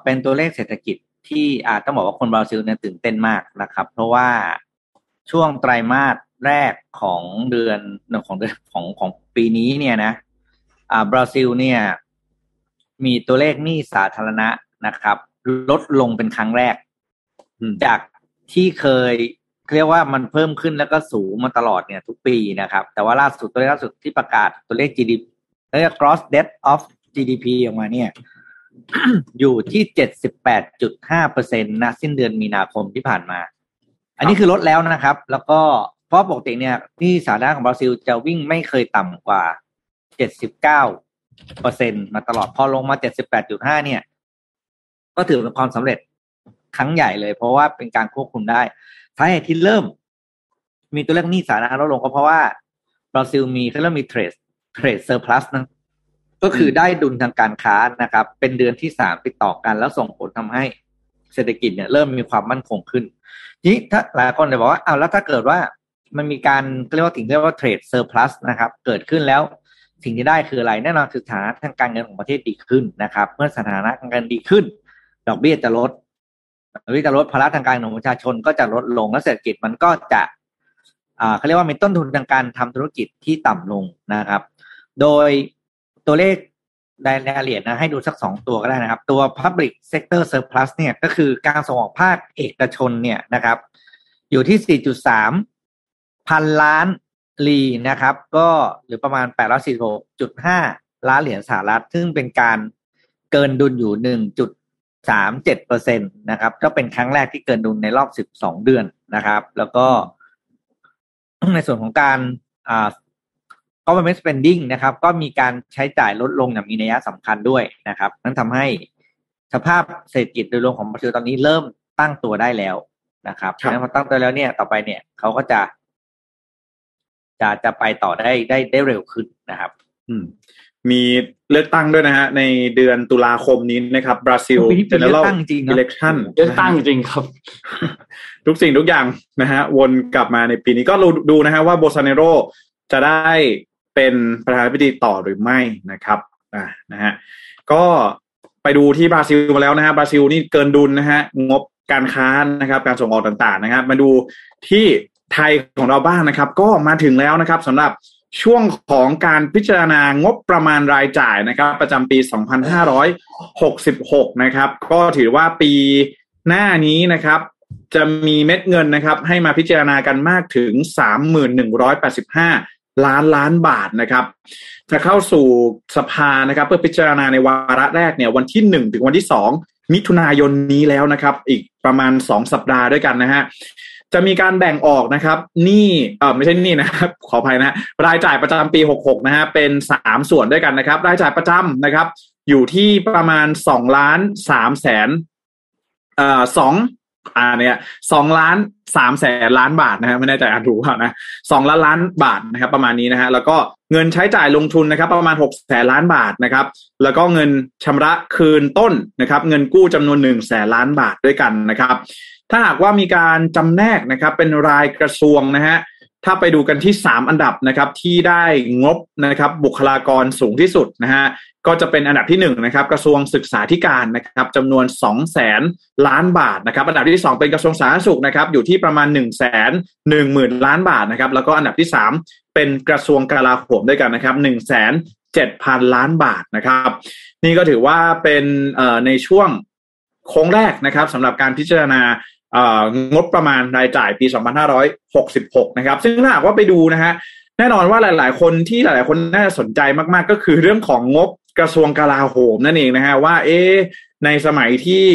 เป็นตัวเลขเศรษฐกิจที่ต้องบอกว่าคนบราซิลเนี่ยตื่นเต้นมากนะครับเพราะว่าช่วงไตรมาสแรกของเดือนของปีนี้เนี่ยนะบราซิลเนี่ยมีตัวเลขหนี้สาธารณะนะครับลดลงเป็นครั้งแรกจากที่เคยเรียกว่ามันเพิ่มขึ้นแล้วก็สูงมาตลอดเนี่ยทุกปีนะครับแต่ว่าล่าสุดตัวเลขล่าสุดที่ประกาศตัวเลข GDP เรียกว่า Gross Debt of GDP ออกมาเนี่ย อยู่ที่ 78.5% นะสิ้นเดือนมีนาคมที่ผ่านมาอันนี้คือลดแล้วนะครับแล้วก็เพราะปกติเนี่ยที่สาธารณะของบราซิลจะวิ่งไม่เคยต่ำกว่า 79% มาตลอดพอลงมา 78.5 เนี่ยก็ถือเป็นความสำเร็จครั้งใหญ่เลยเพราะว่าเป็นการควบคุมได้สาเหตุที่เริ่มมีตัวเลขหนี้สาธารณะลดลงก็เพราะว่าบราซิลมีเขาเริ่มมีเทรดเซอร์พลัสนะก็คือได้ดุลทางการค้านะครับเป็นเดือนที่3ติดต่อกันแล้วส่งผลทำให้เศรษฐกิจเนี่ยเริ่มมีความมั่นคงขึ้นทีนี้ถ้าหลายคนจะบอกว่าเอาแล้วถ้าเกิดว่ามันมีการเรียกว่าเทรดเซอร์พลัสนะครับเกิดขึ้นแล้วสิ่งที่ได้คืออะไรแน่นอนคือฐานะทางการเงินของประเทศดีขึ้นนะครับเมื่อสถานะทางการเงินดีขึ้นดอกเบี้ยจะลดภาระทางการเงินของประชาชนก็จะลดลงและเศรษฐกิจมันก็จะเขาเรียกว่ามีต้นทุนทางการทำธุรกิจที่ต่ำลงนะครับโดยตัวเลขรายละเอียดนะให้ดูสัก2ตัวก็ได้นะครับตัว Public Sector Surplus เนี่ยก็คือการส่งออกภาคเอกชนเนี่ยนะครับอยู่ที่ 4.3 พันล้านลีนะครับก็หรือประมาณ 846.5 ล้านเหรียญสหรัฐซึ่งเป็นการเกินดุลอยู่ 1.37% นะครับก็เป็นครั้งแรกที่เกินดุลในรอบ12เดือนนะครับแล้วก็ในส่วนของการgovernment spending นะครับก็มีการใช้จ่ายลดลงอย่างมีนัยสำคัญด้วยนะครับนั้นทำให้สภาพเศรษฐกิจโดยรวมของบราซิลตอนนี้เริ่มตั้งตัวได้แล้วนะครับเพราะฉะนั้นพอตั้งตัวแล้วเนี่ยต่อไปเนี่ยเขาก็จะไปต่อได้เร็วขึ้นนะครับมีเลือกตั้งด้วยนะฮะในเดือนตุลาคมนี้นะครับบราซิล General Election เลือกตั้งจริงครับ ทุกสิ่งทุกอย่างนะฮะวนกลับมาในปีนี้ก็ดูนะฮะว่าโบซาเนโรจะได้เป็นประธานาธิบดีต่อหรือไม่นะครับนะฮะก็ไปดูที่บราซิลมาแล้วนะฮะบราซิลนี่เกินดุล นะฮะงบการค้านะครับการส่งออกต่างๆนะครับมาดูที่ไทยของเราบ้างนะครับก็มาถึงแล้วนะครับสำหรับช่วงของการพิจารณางบประมาณรายจ่ายนะครับประจำปี 2566 นะครับก็ถือว่าปีหน้านี้นะครับจะมีเม็ดเงินนะครับให้มาพิจารณากันมากถึง 31,185 ล้านบาทนะครับจะเข้าสู่สภานะครับเพื่อพิจารณาในวาระแรกเนี่ยวันที่1ถึงวันที่2มิถุนายนนี้แล้วนะครับอีกประมาณ2สัปดาห์ด้วยกันนะฮะจะมีการแบ่งออกนะครับนี่ไม่ใช่นี่นะครับขออภัยนะรายจ่ายประจำปี66นะฮะเป็น3ส่วนด้วยกันนะครับรายจ่ายประจำนะครับอยู่ที่ประมาณ2ล้าน3แสน2ล้าน3แสนล้านบาทนะฮะไม่แน่ใจอ่านถูกเปล่านะ2ล้านล้านบาทนะครับประมาณนี้นะฮะแล้วก็เงินใช้จ่ายลงทุนนะครับประมาณ6แสนล้านบาทนะครับแล้วก็เงินชำระคืนต้นนะครับเงินกู้จำนวน1แสนล้านบาทด้วยกันนะครับถ้าหากว่ามีการจำแนกนะครับเป็นรายกระทรวงนะฮะถ้าไปดูกันที่3อันดับนะครับที่ได้งบนะครับบุคลากรสูงที่สุดนะฮะก็จะเป็นอันดับที่1นะครับกระทรวงศึกษาธิการนะครับจำนวน 200,000 ล้านบาทนะครับอันดับที่2เป็นกระทรวงสาธารณสุขนะครับอยู่ที่ประมาณ 110,000 ล้านบาทนะครับแล้วก็อันดับที่3เป็นกระทรวงกลาโหมด้วยกันนะครับ 107,000 ล้านบาทนะครับนี่ก็ถือว่าเป็นในช่วงโค้งแรกนะครับสำหรับการพิจารณางบประมาณรายจ่ายปี 2566 นะครับซึ่งถ้าหากว่าไปดูนะฮะแน่นอนว่าหลายๆคนน่าจะสนใจมากๆก็คือเรื่องของงบกระทรวงกลาโหมนั่นเองนะฮะว่าในสมัยที่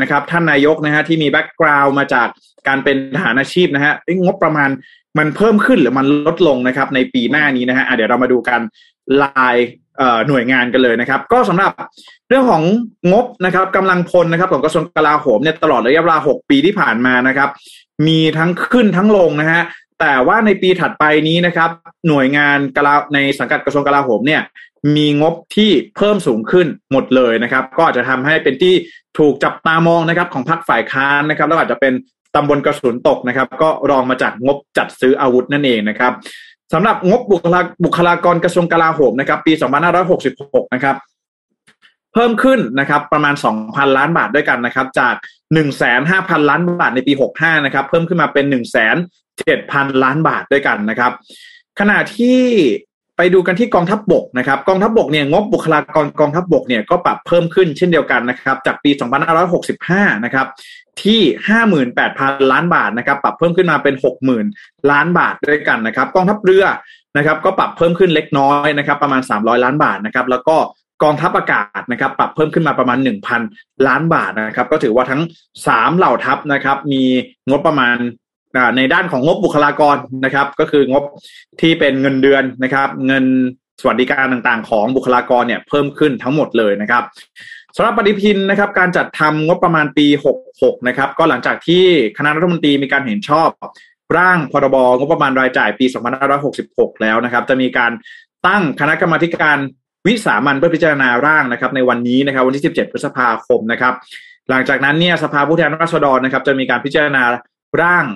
นะครับท่านนายกนะฮะที่มีแบ็คกราวด์มาจากการเป็นทหารอาชีพนะฮะงบประมาณมันเพิ่มขึ้นหรือมันลดลงนะครับในปีหน้านี้นะฮะเดี๋ยวเรามาดูกันรายหน่วยงานกันเลยนะครับก็สำหรับเรื่องของงบนะครับกำลังพลนะครับของกระทรวงกลาโหมเนี่ยตลอดระยะเวลา6ปีที่ผ่านมานะครับมีทั้งขึ้นทั้งลงนะฮะแต่ว่าในปีถัดไปนี้นะครับหน่วยงานในสังกัดกระทรวงกลาโหมเนี่ยมีงบที่เพิ่มสูงขึ้นหมดเลยนะครับก็อาจจะทำให้เป็นที่ถูกจับตามองนะครับของพรรคฝ่ายค้านนะครับแล้วอาจจะเป็นตำบลกระสุนตกนะครับก็รองมาจากงบจัดซื้ออาวุธนั่นเองนะครับสำหรับงบบุคลากรกระทรวงกลาโหมนะครับปี 2566 นะครับเ พิ่มขึ้นนะครับประมาณ 2,000 ล้านบาทด้วยกันนะครับจาก 1,500,000 ล้านบาทในปี65นะครับเพิ่มขึ้นมาเป็น 1,700,000 ล้านบาทด้วยกันนะครับขณะที่ไปดูกันที่กองทัพบกนะครับกองทัพบกเนี่ยงบบุคลากรกองทัพบกเนี่ยก็ปรับเพิ่มขึ้นเช่นเดียวกันนะครับจากปี2565นะครับที่ 58,000 ล้านบาทนะครับปรับเพิ่มขึ้นมาเป็น 60,000 ล้านบาทด้วยกันนะครับกองทัพเรือนะครับก็ปรับเพิ่มขึ้นเล็กน้อยนะครับประมาณ300ล้านบาทนะครับแล้วก็กองทัพอากาศนะครับปรับเพิ่มขึ้นมาประมาณ 1,000 ล้านบาทนะครับก็ถือว่าทั้ง3เหล่าทัพนะครับมีงบประมาณในด้านของงบบุคลากรนะครับก็คืองบที่เป็นเงินเดือนนะครับเงินสวัสดิการต่างๆของบุคลากรเนี่ยเพิ่มขึ้นทั้งหมดเลยนะครับสำหรับปฏิทินนะครับการจัดทำงบประมาณปี66นะครับก็หลังจากที่คณะรัฐมนตรีมีการเห็นชอบร่างพรบงบประมาณรายจ่ายปี2566แล้วนะครับจะมีการตั้งคณะกรรมาธิการวิสามัญเพื่อพิจารณาร่างนะครับในวันนี้นะครับวันที่17พฤษภาคมนะครับหลังจากนั้นเนี่ยสภาผู้แทนราษฎรนะครับจะมีการพิจารณาร่าง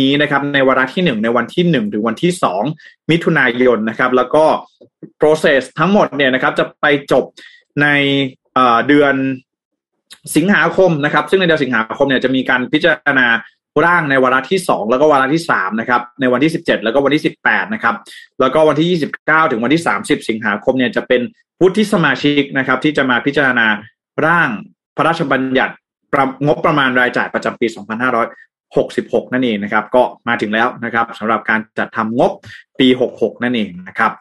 นี้นะครับในวาระที่1ในวันที่1ถึงวันที่2มิถุนายนนะครับแล้วก็ process ทั้งหมดเนี่ยนะครับจะไปจบในเดือนสิงหาคมนะครับซึ่งในเดือนสิงหาคมเนี่ยจะมีการพิจารณาร่างในวาระที่2แล้วก็วาระที่3นะครับในวันที่17แล้วก็วันที่18นะครับแล้วก็วันที่29ถึงวันที่30สิงหาคมเนี่ยจะเป็นวุฒิสมาชิกนะครับที่จะมาพิจารณาร่างพระราชบัญญัติงบประมาณรายจ่ายประจำปี2566นั่นเองนะครับก็มาถึงแล้วนะครับสำหรับการจัดทำงบปี66นั่นเองนะครับ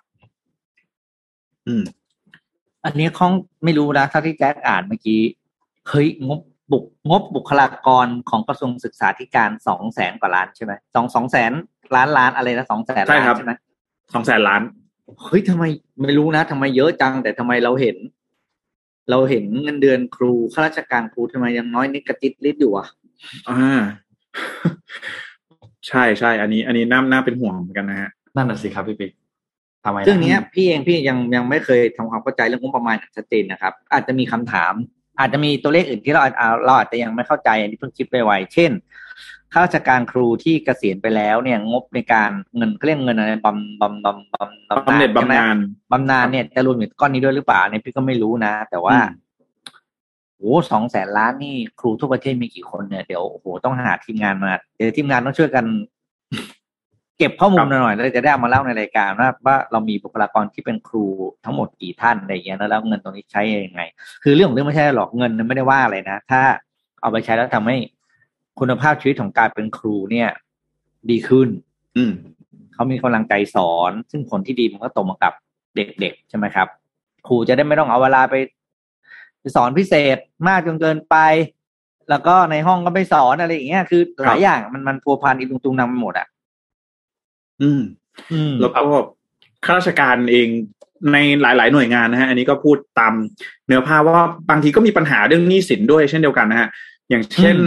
อันนี้คงไม่รู้นะถ้าที่แจ๊คอ่านเมื่อกี้เฮ้ยงบบุคลากรของกระทรวงศึกษาธิการ 200,000 กว่าล้านใช่ไหม200,000 ล้านล้านอะไรนะ 200,000 ล้านใช่ไหม 200,000 ล้านเฮ้ยทำไมไม่รู้นะทำไมเยอะจังแต่ทำไมเราเห็นเงินเดือนครูข้าราชการครูทำไมยังน้อยนิดกระติดลิดอยู่อ่ะใช่ใช่อันนี้น่าเป็นห่วงเหมือนกันนะฮะนั่นน่ะสิครับพี่ปิ๊กทำไมเรื่องนี้พี่ยังไม่เคยทำความเข้าใจเรื่องงบประมาณชัดเจนนะครับอาจจะมีคำถามอาจจะมีตัวเลขอื่นที่เราอาจจะยังไม่เข้าใจอันนี้เพิ่งคิดไปไวเช่นข้าราชการครูที่เกษียณไปแล้วเนี่ยงบในการเงินเรียกเงินอะไรบำเหน็จบำนาญเนี่ยจะรวมอยู่ก้อนนี้ด้วยหรือเปล่าเนี่ยพี่ก็ไม่รู้นะแต่ว่าโอ้200,000 ล้านนี่ครูทั่วประเทศมีกี่คนเนี่ยเดี๋ยวโอ้โหต้องหาทีมงานมาเดี๋ยวทีมงานต้องช่วยกันเก็บข้อมูลหน่อยแล้วจะได้เอามาเล่าในรายการว่าเรามีบุคลากรที่เป็นครูทั้งหมดกี่ท่านอะไรอย่างเงี้ยแล้วเงินตรงนี้ใช้ยังไงคือเรื่องของเรื่องไม่ใช่หรอกเงินไม่ได้ว่าอะไรนะถ้าเอาไปใช้แล้วทำให้คุณภาพชีวิตของการเป็นครูเนี่ยดีขึ้นเขามีกำลังใจสอนซึ่งผลที่ดีมันก็ตรงกับเด็กๆใช่ไหมครับครูจะได้ไม่ต้องเอาเวลาไปสอนพิเศษมากจนเกินไปแล้วก็ในห้องก็ไม่สอนอะไรอย่างเงี้ยคือหลายอย่างมันพัวพันอีตุงๆนำไปหมดอ่ะแล้วก็ข้าราชการเองในหลายๆหน่วยงานนะฮะอันนี้ก็พูดตามเนื้อผ้าว่าบางทีก็มีปัญหาเรื่องหนี้สินด้วยเช่นเดียวกันนะฮะอย่างเช่น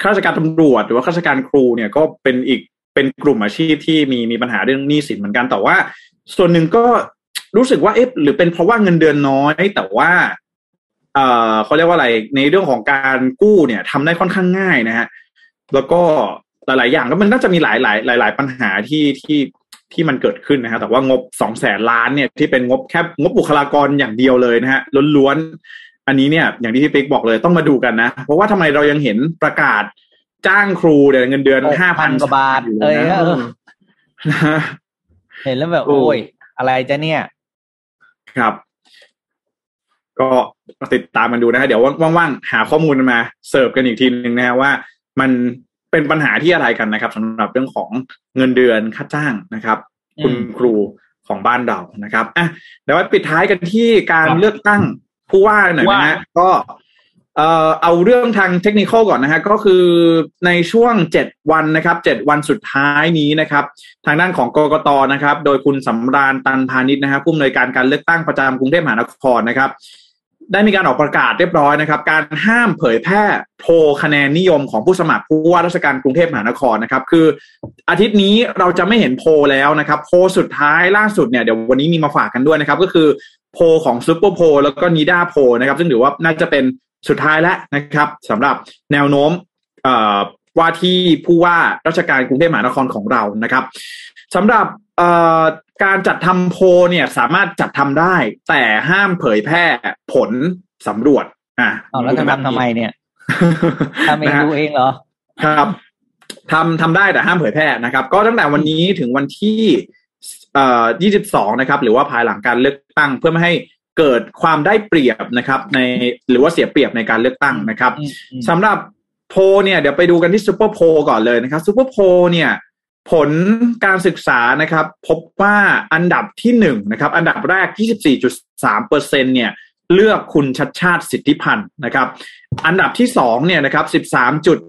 ข้าราชการตำรวจหรือว่าข้าราชการครูเนี่ยก็เป็นอีกเป็นกลุ่มอาชีพที่มีปัญหาเรื่องหนี้สินเหมือนกันแต่ว่าส่วนหนึ่งก็รู้สึกว่าเอ๊ะหรือเป็นเพราะว่าเงินเดือนน้อยแต่ว่าเขาเรียกว่าอะไรในเรื่องของการกู้เนี่ยทำได้ค่อนข้างง่ายนะฮะแล้วก็หลายๆอย่างก็มันน่าจะมีหลายปัญหาที่มันเกิดขึ้นนะฮะแต่ว่างบ 200,000 ล้านเนี่ยที่เป็นงบแค่งบบุคลากรอย่างเดียวเลยนะฮะล้วนๆอันนี้เนี่ยอย่างที่พี่ปิ๊กบอกเลยต้องมาดูกันนะเพราะว่าทำไมเรายังเห็นประกาศจ้างครูเนี่ยเงินเดือน 5,000 กว่าบาทอยู่นะเห็นแล้วแบบโอ้ยอะไรจะเนี่ยครับก็ติดตามมันดูนะฮะเดี๋ยวว่างๆหาข้อมูลมาเสิร์ฟกันอีกทีนึงนะฮะว่ามันเป็นปัญหาที่อะไรกันนะครับสำหรับเรื่องของเงินเดือนค่าจ้างนะครับคุณครูของบ้านเรานะครับอ่ะเดี๋ยวปิดท้ายกันที่การเลือกตั้งผู้ว่าหน่อยนะฮะก็เอาเรื่องทางเทคนิคก่อนนะฮะก็คือในช่วง7วันนะครับ7วันสุดท้ายนี้นะครับทางด้านของกกตนะครับโดยคุณสำราญตันพานิชนะฮะผู้อำนวยการการเลือกตั้งประจำกรุงเทพมหานครนะครับได้มีการออกประกาศเรียบร้อยนะครับการห้ามเผยแพร่โพลคะแนนนิยมของผู้สมัครผู้ว่าราชการกรุงเทพมหานครนะครับคืออาทิตย์นี้เราจะไม่เห็นโพลแล้วนะครับโพลสุดท้ายล่าสุดเนี่ยเดี๋ยววันนี้มีมาฝากกันด้วยนะครับก็คือโพลของซุปเปอร์โพลแล้วก็นิด้าโพลนะครับซึ่งถือว่าน่าจะเป็นสุดท้ายแล้วนะครับสำหรับแนวโน้มว่าที่ผู้ว่าราชการกรุงเทพมหานครของเรานะครับ สำหรับการจัดทำโพลเนี่ยสามารถจัดทำได้แต่ห้ามเผยแพร่ผลสำรวจแล้วจะทำทำไมเนี่ยทำเองดูเองเหรอครับทำได้แต่ห้ามเผยแพร่นะครับก็ตั้งแต่วันนี้ถึงวันที่22นะครับหรือว่าภายหลังการเลือกตั้งเพื่อไม่ให้เกิดความได้เปรียบนะครับในหรือว่าเสียเปรียบในการเลือกตั้งนะครับสำหรับโพลเนี่ยเดี๋ยวไปดูกันที่ซุปเปอร์โพลก่อนเลยนะครับซุปเปอร์โพลเนี่ยผลการศึกษานะครับพบว่าอันดับที่1นะครับอันดับแรก 24.3% เนี่ยเลือกคุณชัชชาติสิทธิพันธ์นะครับอันดับที่2เนี่ยนะครับ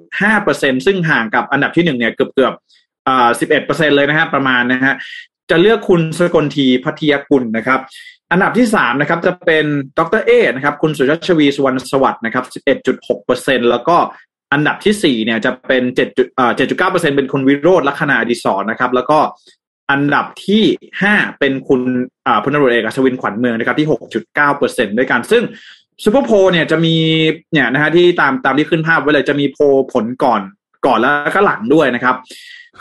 13.5% ซึ่งห่างกับอันดับที่1เนี่ยเกือบ 11% เลยนะฮะประมาณนะฮะจะเลือกคุณสกลทีพัทยกุลนะครับอันดับที่3นะครับจะเป็นดร.เอนะครับคุณสุชาติชวีสุวรรณสวัสดิ์นะครับ 11.6% แล้วก็อันดับที่4เนี่ยจะเป็น 7.9% เป็นคุณวิโรจน์ลักษณะอดิศรนะครับแล้วก็อันดับที่5เป็นคุณพลตำรวจเอกอัศวินขวัญเมืองนะครับที่ 6.9% ด้วยกันซึ่งซุปเปอร์โพลเนี่ยจะมีเนี่ยนะฮะที่ตามที่ขึ้นภาพไว้เลยจะมีโพลผลก่อนแล้วก็หลังด้วยนะครับ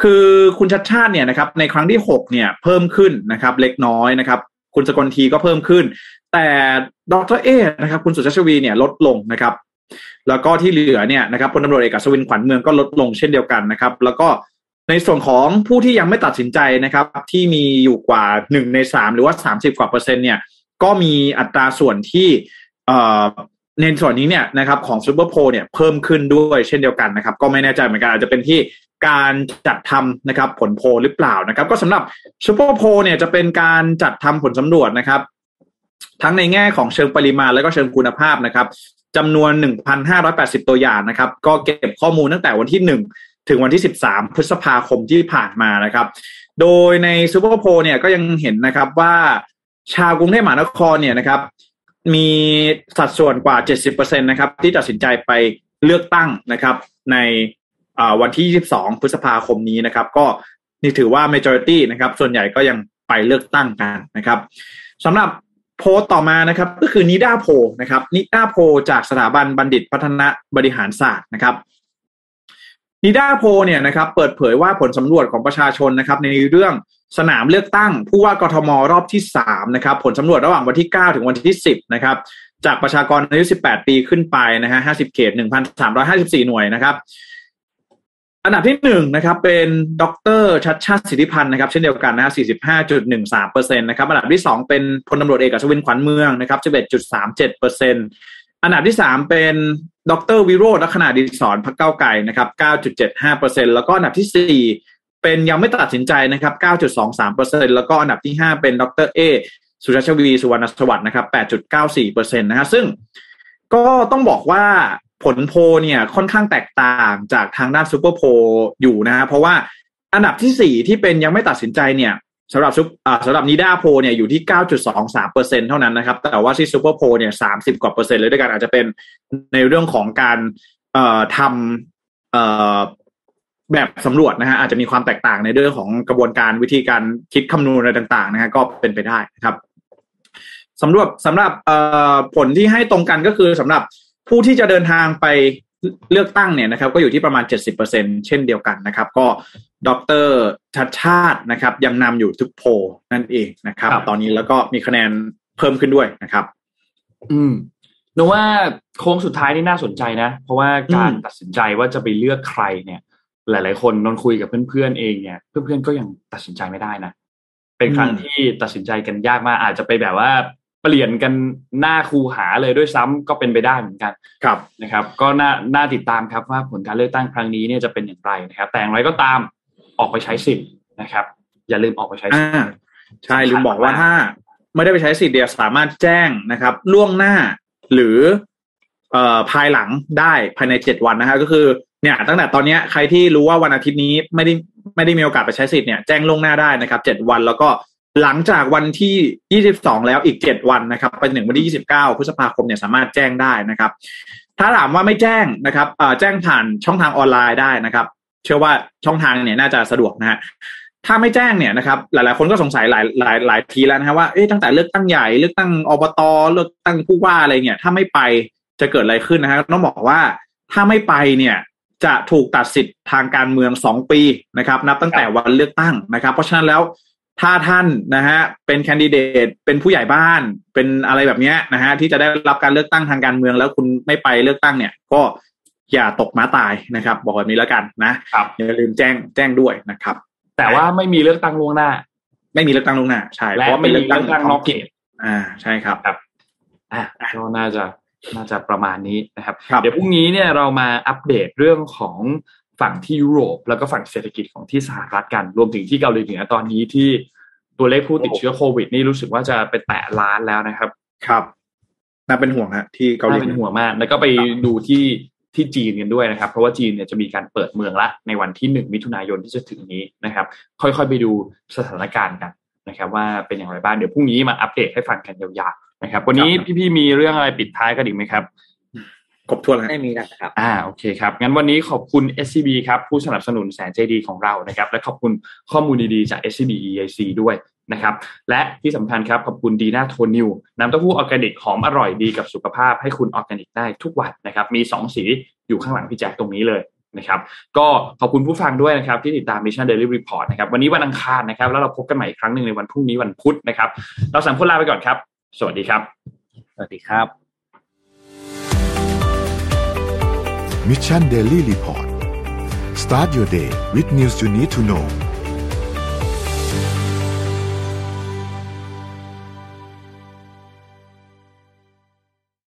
คือคุณชัชชาติเนี่ยนะครับในครั้งที่6เนี่ยเพิ่มขึ้นนะครับเล็กน้อยนะครับคุณสกลทีก็เพิ่มขึ้นแต่ดร.เอนะครับคุณสุชาติชวีเนี่ยลดลงนะครับแล้วก็ที่เหลือเนี่ยนะครับพลตำรวจเอกอัศวินขวัญเมืองก็ลดลงเช่นเดียวกันนะครับแล้วก็ในส่วนของผู้ที่ยังไม่ตัดสินใจนะครับที่มีอยู่กว่า1ใน3หรือว่า30กว่าเปอร์เซ็นต์เนี่ยก็มีอัตราส่วนที่ในส่วนนี้เนี่ยนะครับของซุปเปอร์โพลเนี่ยเพิ่มขึ้นด้วยเช่นเดียวกันนะครับก็ไม่แน่ใจเหมือนกันอาจจะเป็นที่การจัดทำนะครับผลโพลหรือเปล่านะครับก็สำหรับซุปเปอร์โพลเนี่ยจะเป็นการจัดทำผลสำรวจนะครับทั้งในแง่ของเชิงปริมาณและก็เชิงคุณภาพนะครับจำนวน 1,580 ตัวอย่างนะครับก็เก็บข้อมูลตั้งแต่วันที่1ถึงวันที่13พฤษภาคมที่ผ่านมานะครับโดยในซุปเปอร์โพลเนี่ยก็ยังเห็นนะครับว่าชาวกรุงเทพมหานครเนี่ยนะครับมีสัดส่วนกว่า 70% นะครับที่ตัดสินใจไปเลือกตั้งนะครับในวันที่22พฤษภาคมนี้นะครับก็นี่ถือว่า majority นะครับส่วนใหญ่ก็ยังไปเลือกตั้งกันนะครับสำหรับโพลต่อมานะครับก็คือนิด้าโพลนะครับนิด้าโพลจากสถาบันบัณฑิตพัฒนบริหารศาสตร์นะครับนิด้าโพลเนี่ยนะครับเปิดเผยว่าผลสำรวจของประชาชนนะครับในเรื่องสนามเลือกตั้งผู้ว่ากทมรอบที่3นะครับผลสำรวจระหว่างวันที่9ถึงวันที่10นะครับจากประชากรอายุ18ปีขึ้นไปนะฮะ50เขต 1,354 หน่วยนะครับอันดับที่1นะครับเป็นดร.ชัชชาติสิทธิพันธ์นะครับเช่นเดียวกันนะ 45.13% นะครับอันดับที่2เป็นพลตำรวจเอกอัศวินขวัญเมืองนะครับ 11.37% อันดับที่3เป็นดร.วิโรจน์ลักษณะอดิศรพรรคก้าวไกลนะครับ 9.75% แล้วก็อันดับที่4เป็นยังไม่ตัดสินใจนะครับ 9.23% แล้วก็อันดับที่5เป็นดร.เอสุชาติชวีสุวรรณสวัสดิ์นะครับ 8.94% นะฮะซึ่งก็ต้องบอกว่าผลโพเนี่ยค่อนข้างแตกต่างจากทางด้านซุปเปอร์โพอยู่นะฮะเพราะว่าอันดับที่4ที่เป็นยังไม่ตัดสินใจเนี่ยสำหรับนิด้าโพเนี่ยอยู่ที่ 9.23% เท่านั้นนะครับแต่ว่าที่ซุปเปอร์โพเนี่ย30กว่าเปอร์เซ็นต์เลยด้วยกันอาจจะเป็นในเรื่องของการทำแบบสำรวจนะฮะอาจจะมีความแตกต่างในเรื่องของกระบวนการวิธีการคิดคำนวณอะไรต่างๆนะฮะก็เป็นไปได้นะครับสำหรับผลที่ให้ตรงกันก็คือสำหรับผู้ที่จะเดินทางไปเลือกตั้งเนี่ยนะครับก็อยู่ที่ประมาณ 70% เช่นเดียวกันนะครับก็ดร.ชัชชาตินะครับยังนำอยู่ทุกโพลนั่นเองนะครับตอนนี้แล้วก็มีคะแนนเพิ่มขึ้นด้วยนะครับนึกว่าโค้งสุดท้ายนี่น่าสนใจนะเพราะว่าการตัดสินใจว่าจะไปเลือกใครเนี่ยหลายๆคนนนคุยกับเพื่อนๆเองเนี่ยเพื่อนๆก็ยังตัดสินใจไม่ได้นะเป็นครั้งที่ตัดสินใจกันยากมากอาจจะไปแบบว่าเปลี่ยนกันหน้าคูหาเลยด้วยซ้ำก็เป็นไปได้เหมือนกันครับนะครับก็น่าติดตามครับว่าผลการเลือกตั้งครั้งนี้เนี่ยจะเป็นอย่างไรนะครับแต่อย่างไรก็ตามออกไปใช้สิทธิ์นะครับอย่าลืมออกไปใช้สิทธิ์ใช่ลืมบอกว่าถ้าไม่ได้ไปใช้สิทธิ์เดี๋ยวสามารถแจ้งนะครับล่วงหน้าหรือภายหลังได้ภายใน7วันนะฮะก็คือเนี่ยตั้งแต่ตอนนี้ใครที่รู้ว่าวันอาทิตย์นี้ไม่ได้มีโอกาสไปใช้สิทธิ์เนี่ยแจ้งล่วงหน้าได้นะครับ7วันแล้วก็หลังจากวันที่22แล้วอีก7วันนะครับไปถึงวันที่29พฤษภาคมเนี่ยสามารถแจ้งได้นะครับถ้าถามว่าไม่แจ้งนะครับแจ้งผ่านช่องทางออนไลน์ได้นะครับเชื่อว่าช่องทางเนี่ยน่าจะสะดวกนะฮะถ้าไม่แจ้งเนี่ยนะครับหลายๆคนก็สงสัยหลายทีแล้วนะฮะว่าเอ๊ะตั้งแต่เลือกตั้งใหญ่เลือกตั้งอบตเลือกตั้งผู้ว่าอะไรเนี่ยถ้าไม่ไปจะเกิดอะไรขึ้นนะฮะต้องบอกว่าถ้าไม่ไปเนี่ย จะถูกตัดสิทธิ์ทางการเมือง2ปีนะครับนับตั้งแต่วันเลือกตั้งนะครับเพราะฉะนั้นแล้วถ้าท่านนะฮะเป็นแคนดิเดตเป็นผู้ใหญ่บ้านเป็นอะไรแบบนี้นะฮะที่จะได้รับการเลือกตั้งทางการเมืองแล้วคุณไม่ไปเลือกตั้งเนี่ยก็อย่าตกม้าตายนะครับบอกแบบนี้แล้วกันนะอย่าลืมแจ้งด้วยนะครับแต่ว่าไม่มีเลือกตั้งล่วงหน้าไม่มีเลือกตั้งล่วงหน้าใช่เพราะไม่มีเลือกตั้งนอกเขตใช่ครับก็น่าจะประมาณนี้นะครับเดี๋ยวพรุ่งนี้เนี่ยเรามาอัปเดตเรื่องของฝั่งที่ยุโรปแล้วก็ฝั่งเศรษฐกิจของที่สหรัฐกันรวมถึงที่เกาหลีเหนือตอนนี้ที่ตัวเลขผู้ติดเชื้อโควิดนี่รู้สึกว่าจะไปแตะล้านแล้วนะครับครับน่าเป็นห่วงฮะที่เกาหลีน่าเป็นห่วงมากแล้วก็ไปดูที่จีนกันด้วยนะครับเพราะว่าจีนเนี่ยจะมีการเปิดเมืองละในวันที่1มิถุนายนที่จะถึงนี้นะครับค่อยๆไปดูสถานการณ์กันนะครับว่าเป็นอย่างไรบ้างเดี๋ยวพรุ่งนี้มาอัปเดตให้ฟังกันยาวๆนะครับวันนี้พี่ๆมีเรื่องอะไรปิดท้ายกันอีกมั้ยครับครบถ้วนแล้วไม่มีแล้วครับโอเคครับงั้นวันนี้ขอบคุณ SCB ครับผู้สนับสนุนแสนใจดีของเรานะครับและขอบคุณข้อมูลดีๆจาก SCB EIC ด้วยนะครับและที่สำคัญครับขอบคุณดีน่าโทนิวน้ำเต้าหู้ออร์แกนิกหอมอร่อยดีกับสุขภาพให้คุณออร์แกนิกได้ทุกวันนะครับมี2สีอยู่ข้างหลังพี่แจ็คตรงนี้เลยนะครับก็ขอบคุณผู้ฟังด้วยนะครับที่ติดตาม Mission Daily Report นะครับวันนี้วันอังคารนะครับแล้วเราพบกันใหม่อีกครั้งนึงในวันพรุ่งนี้วันพุธนะครับเรา3คนลาไปก่อนครับสวัสดีครับสวัสดีครับ Mission Daily Report Start your day with news you need to know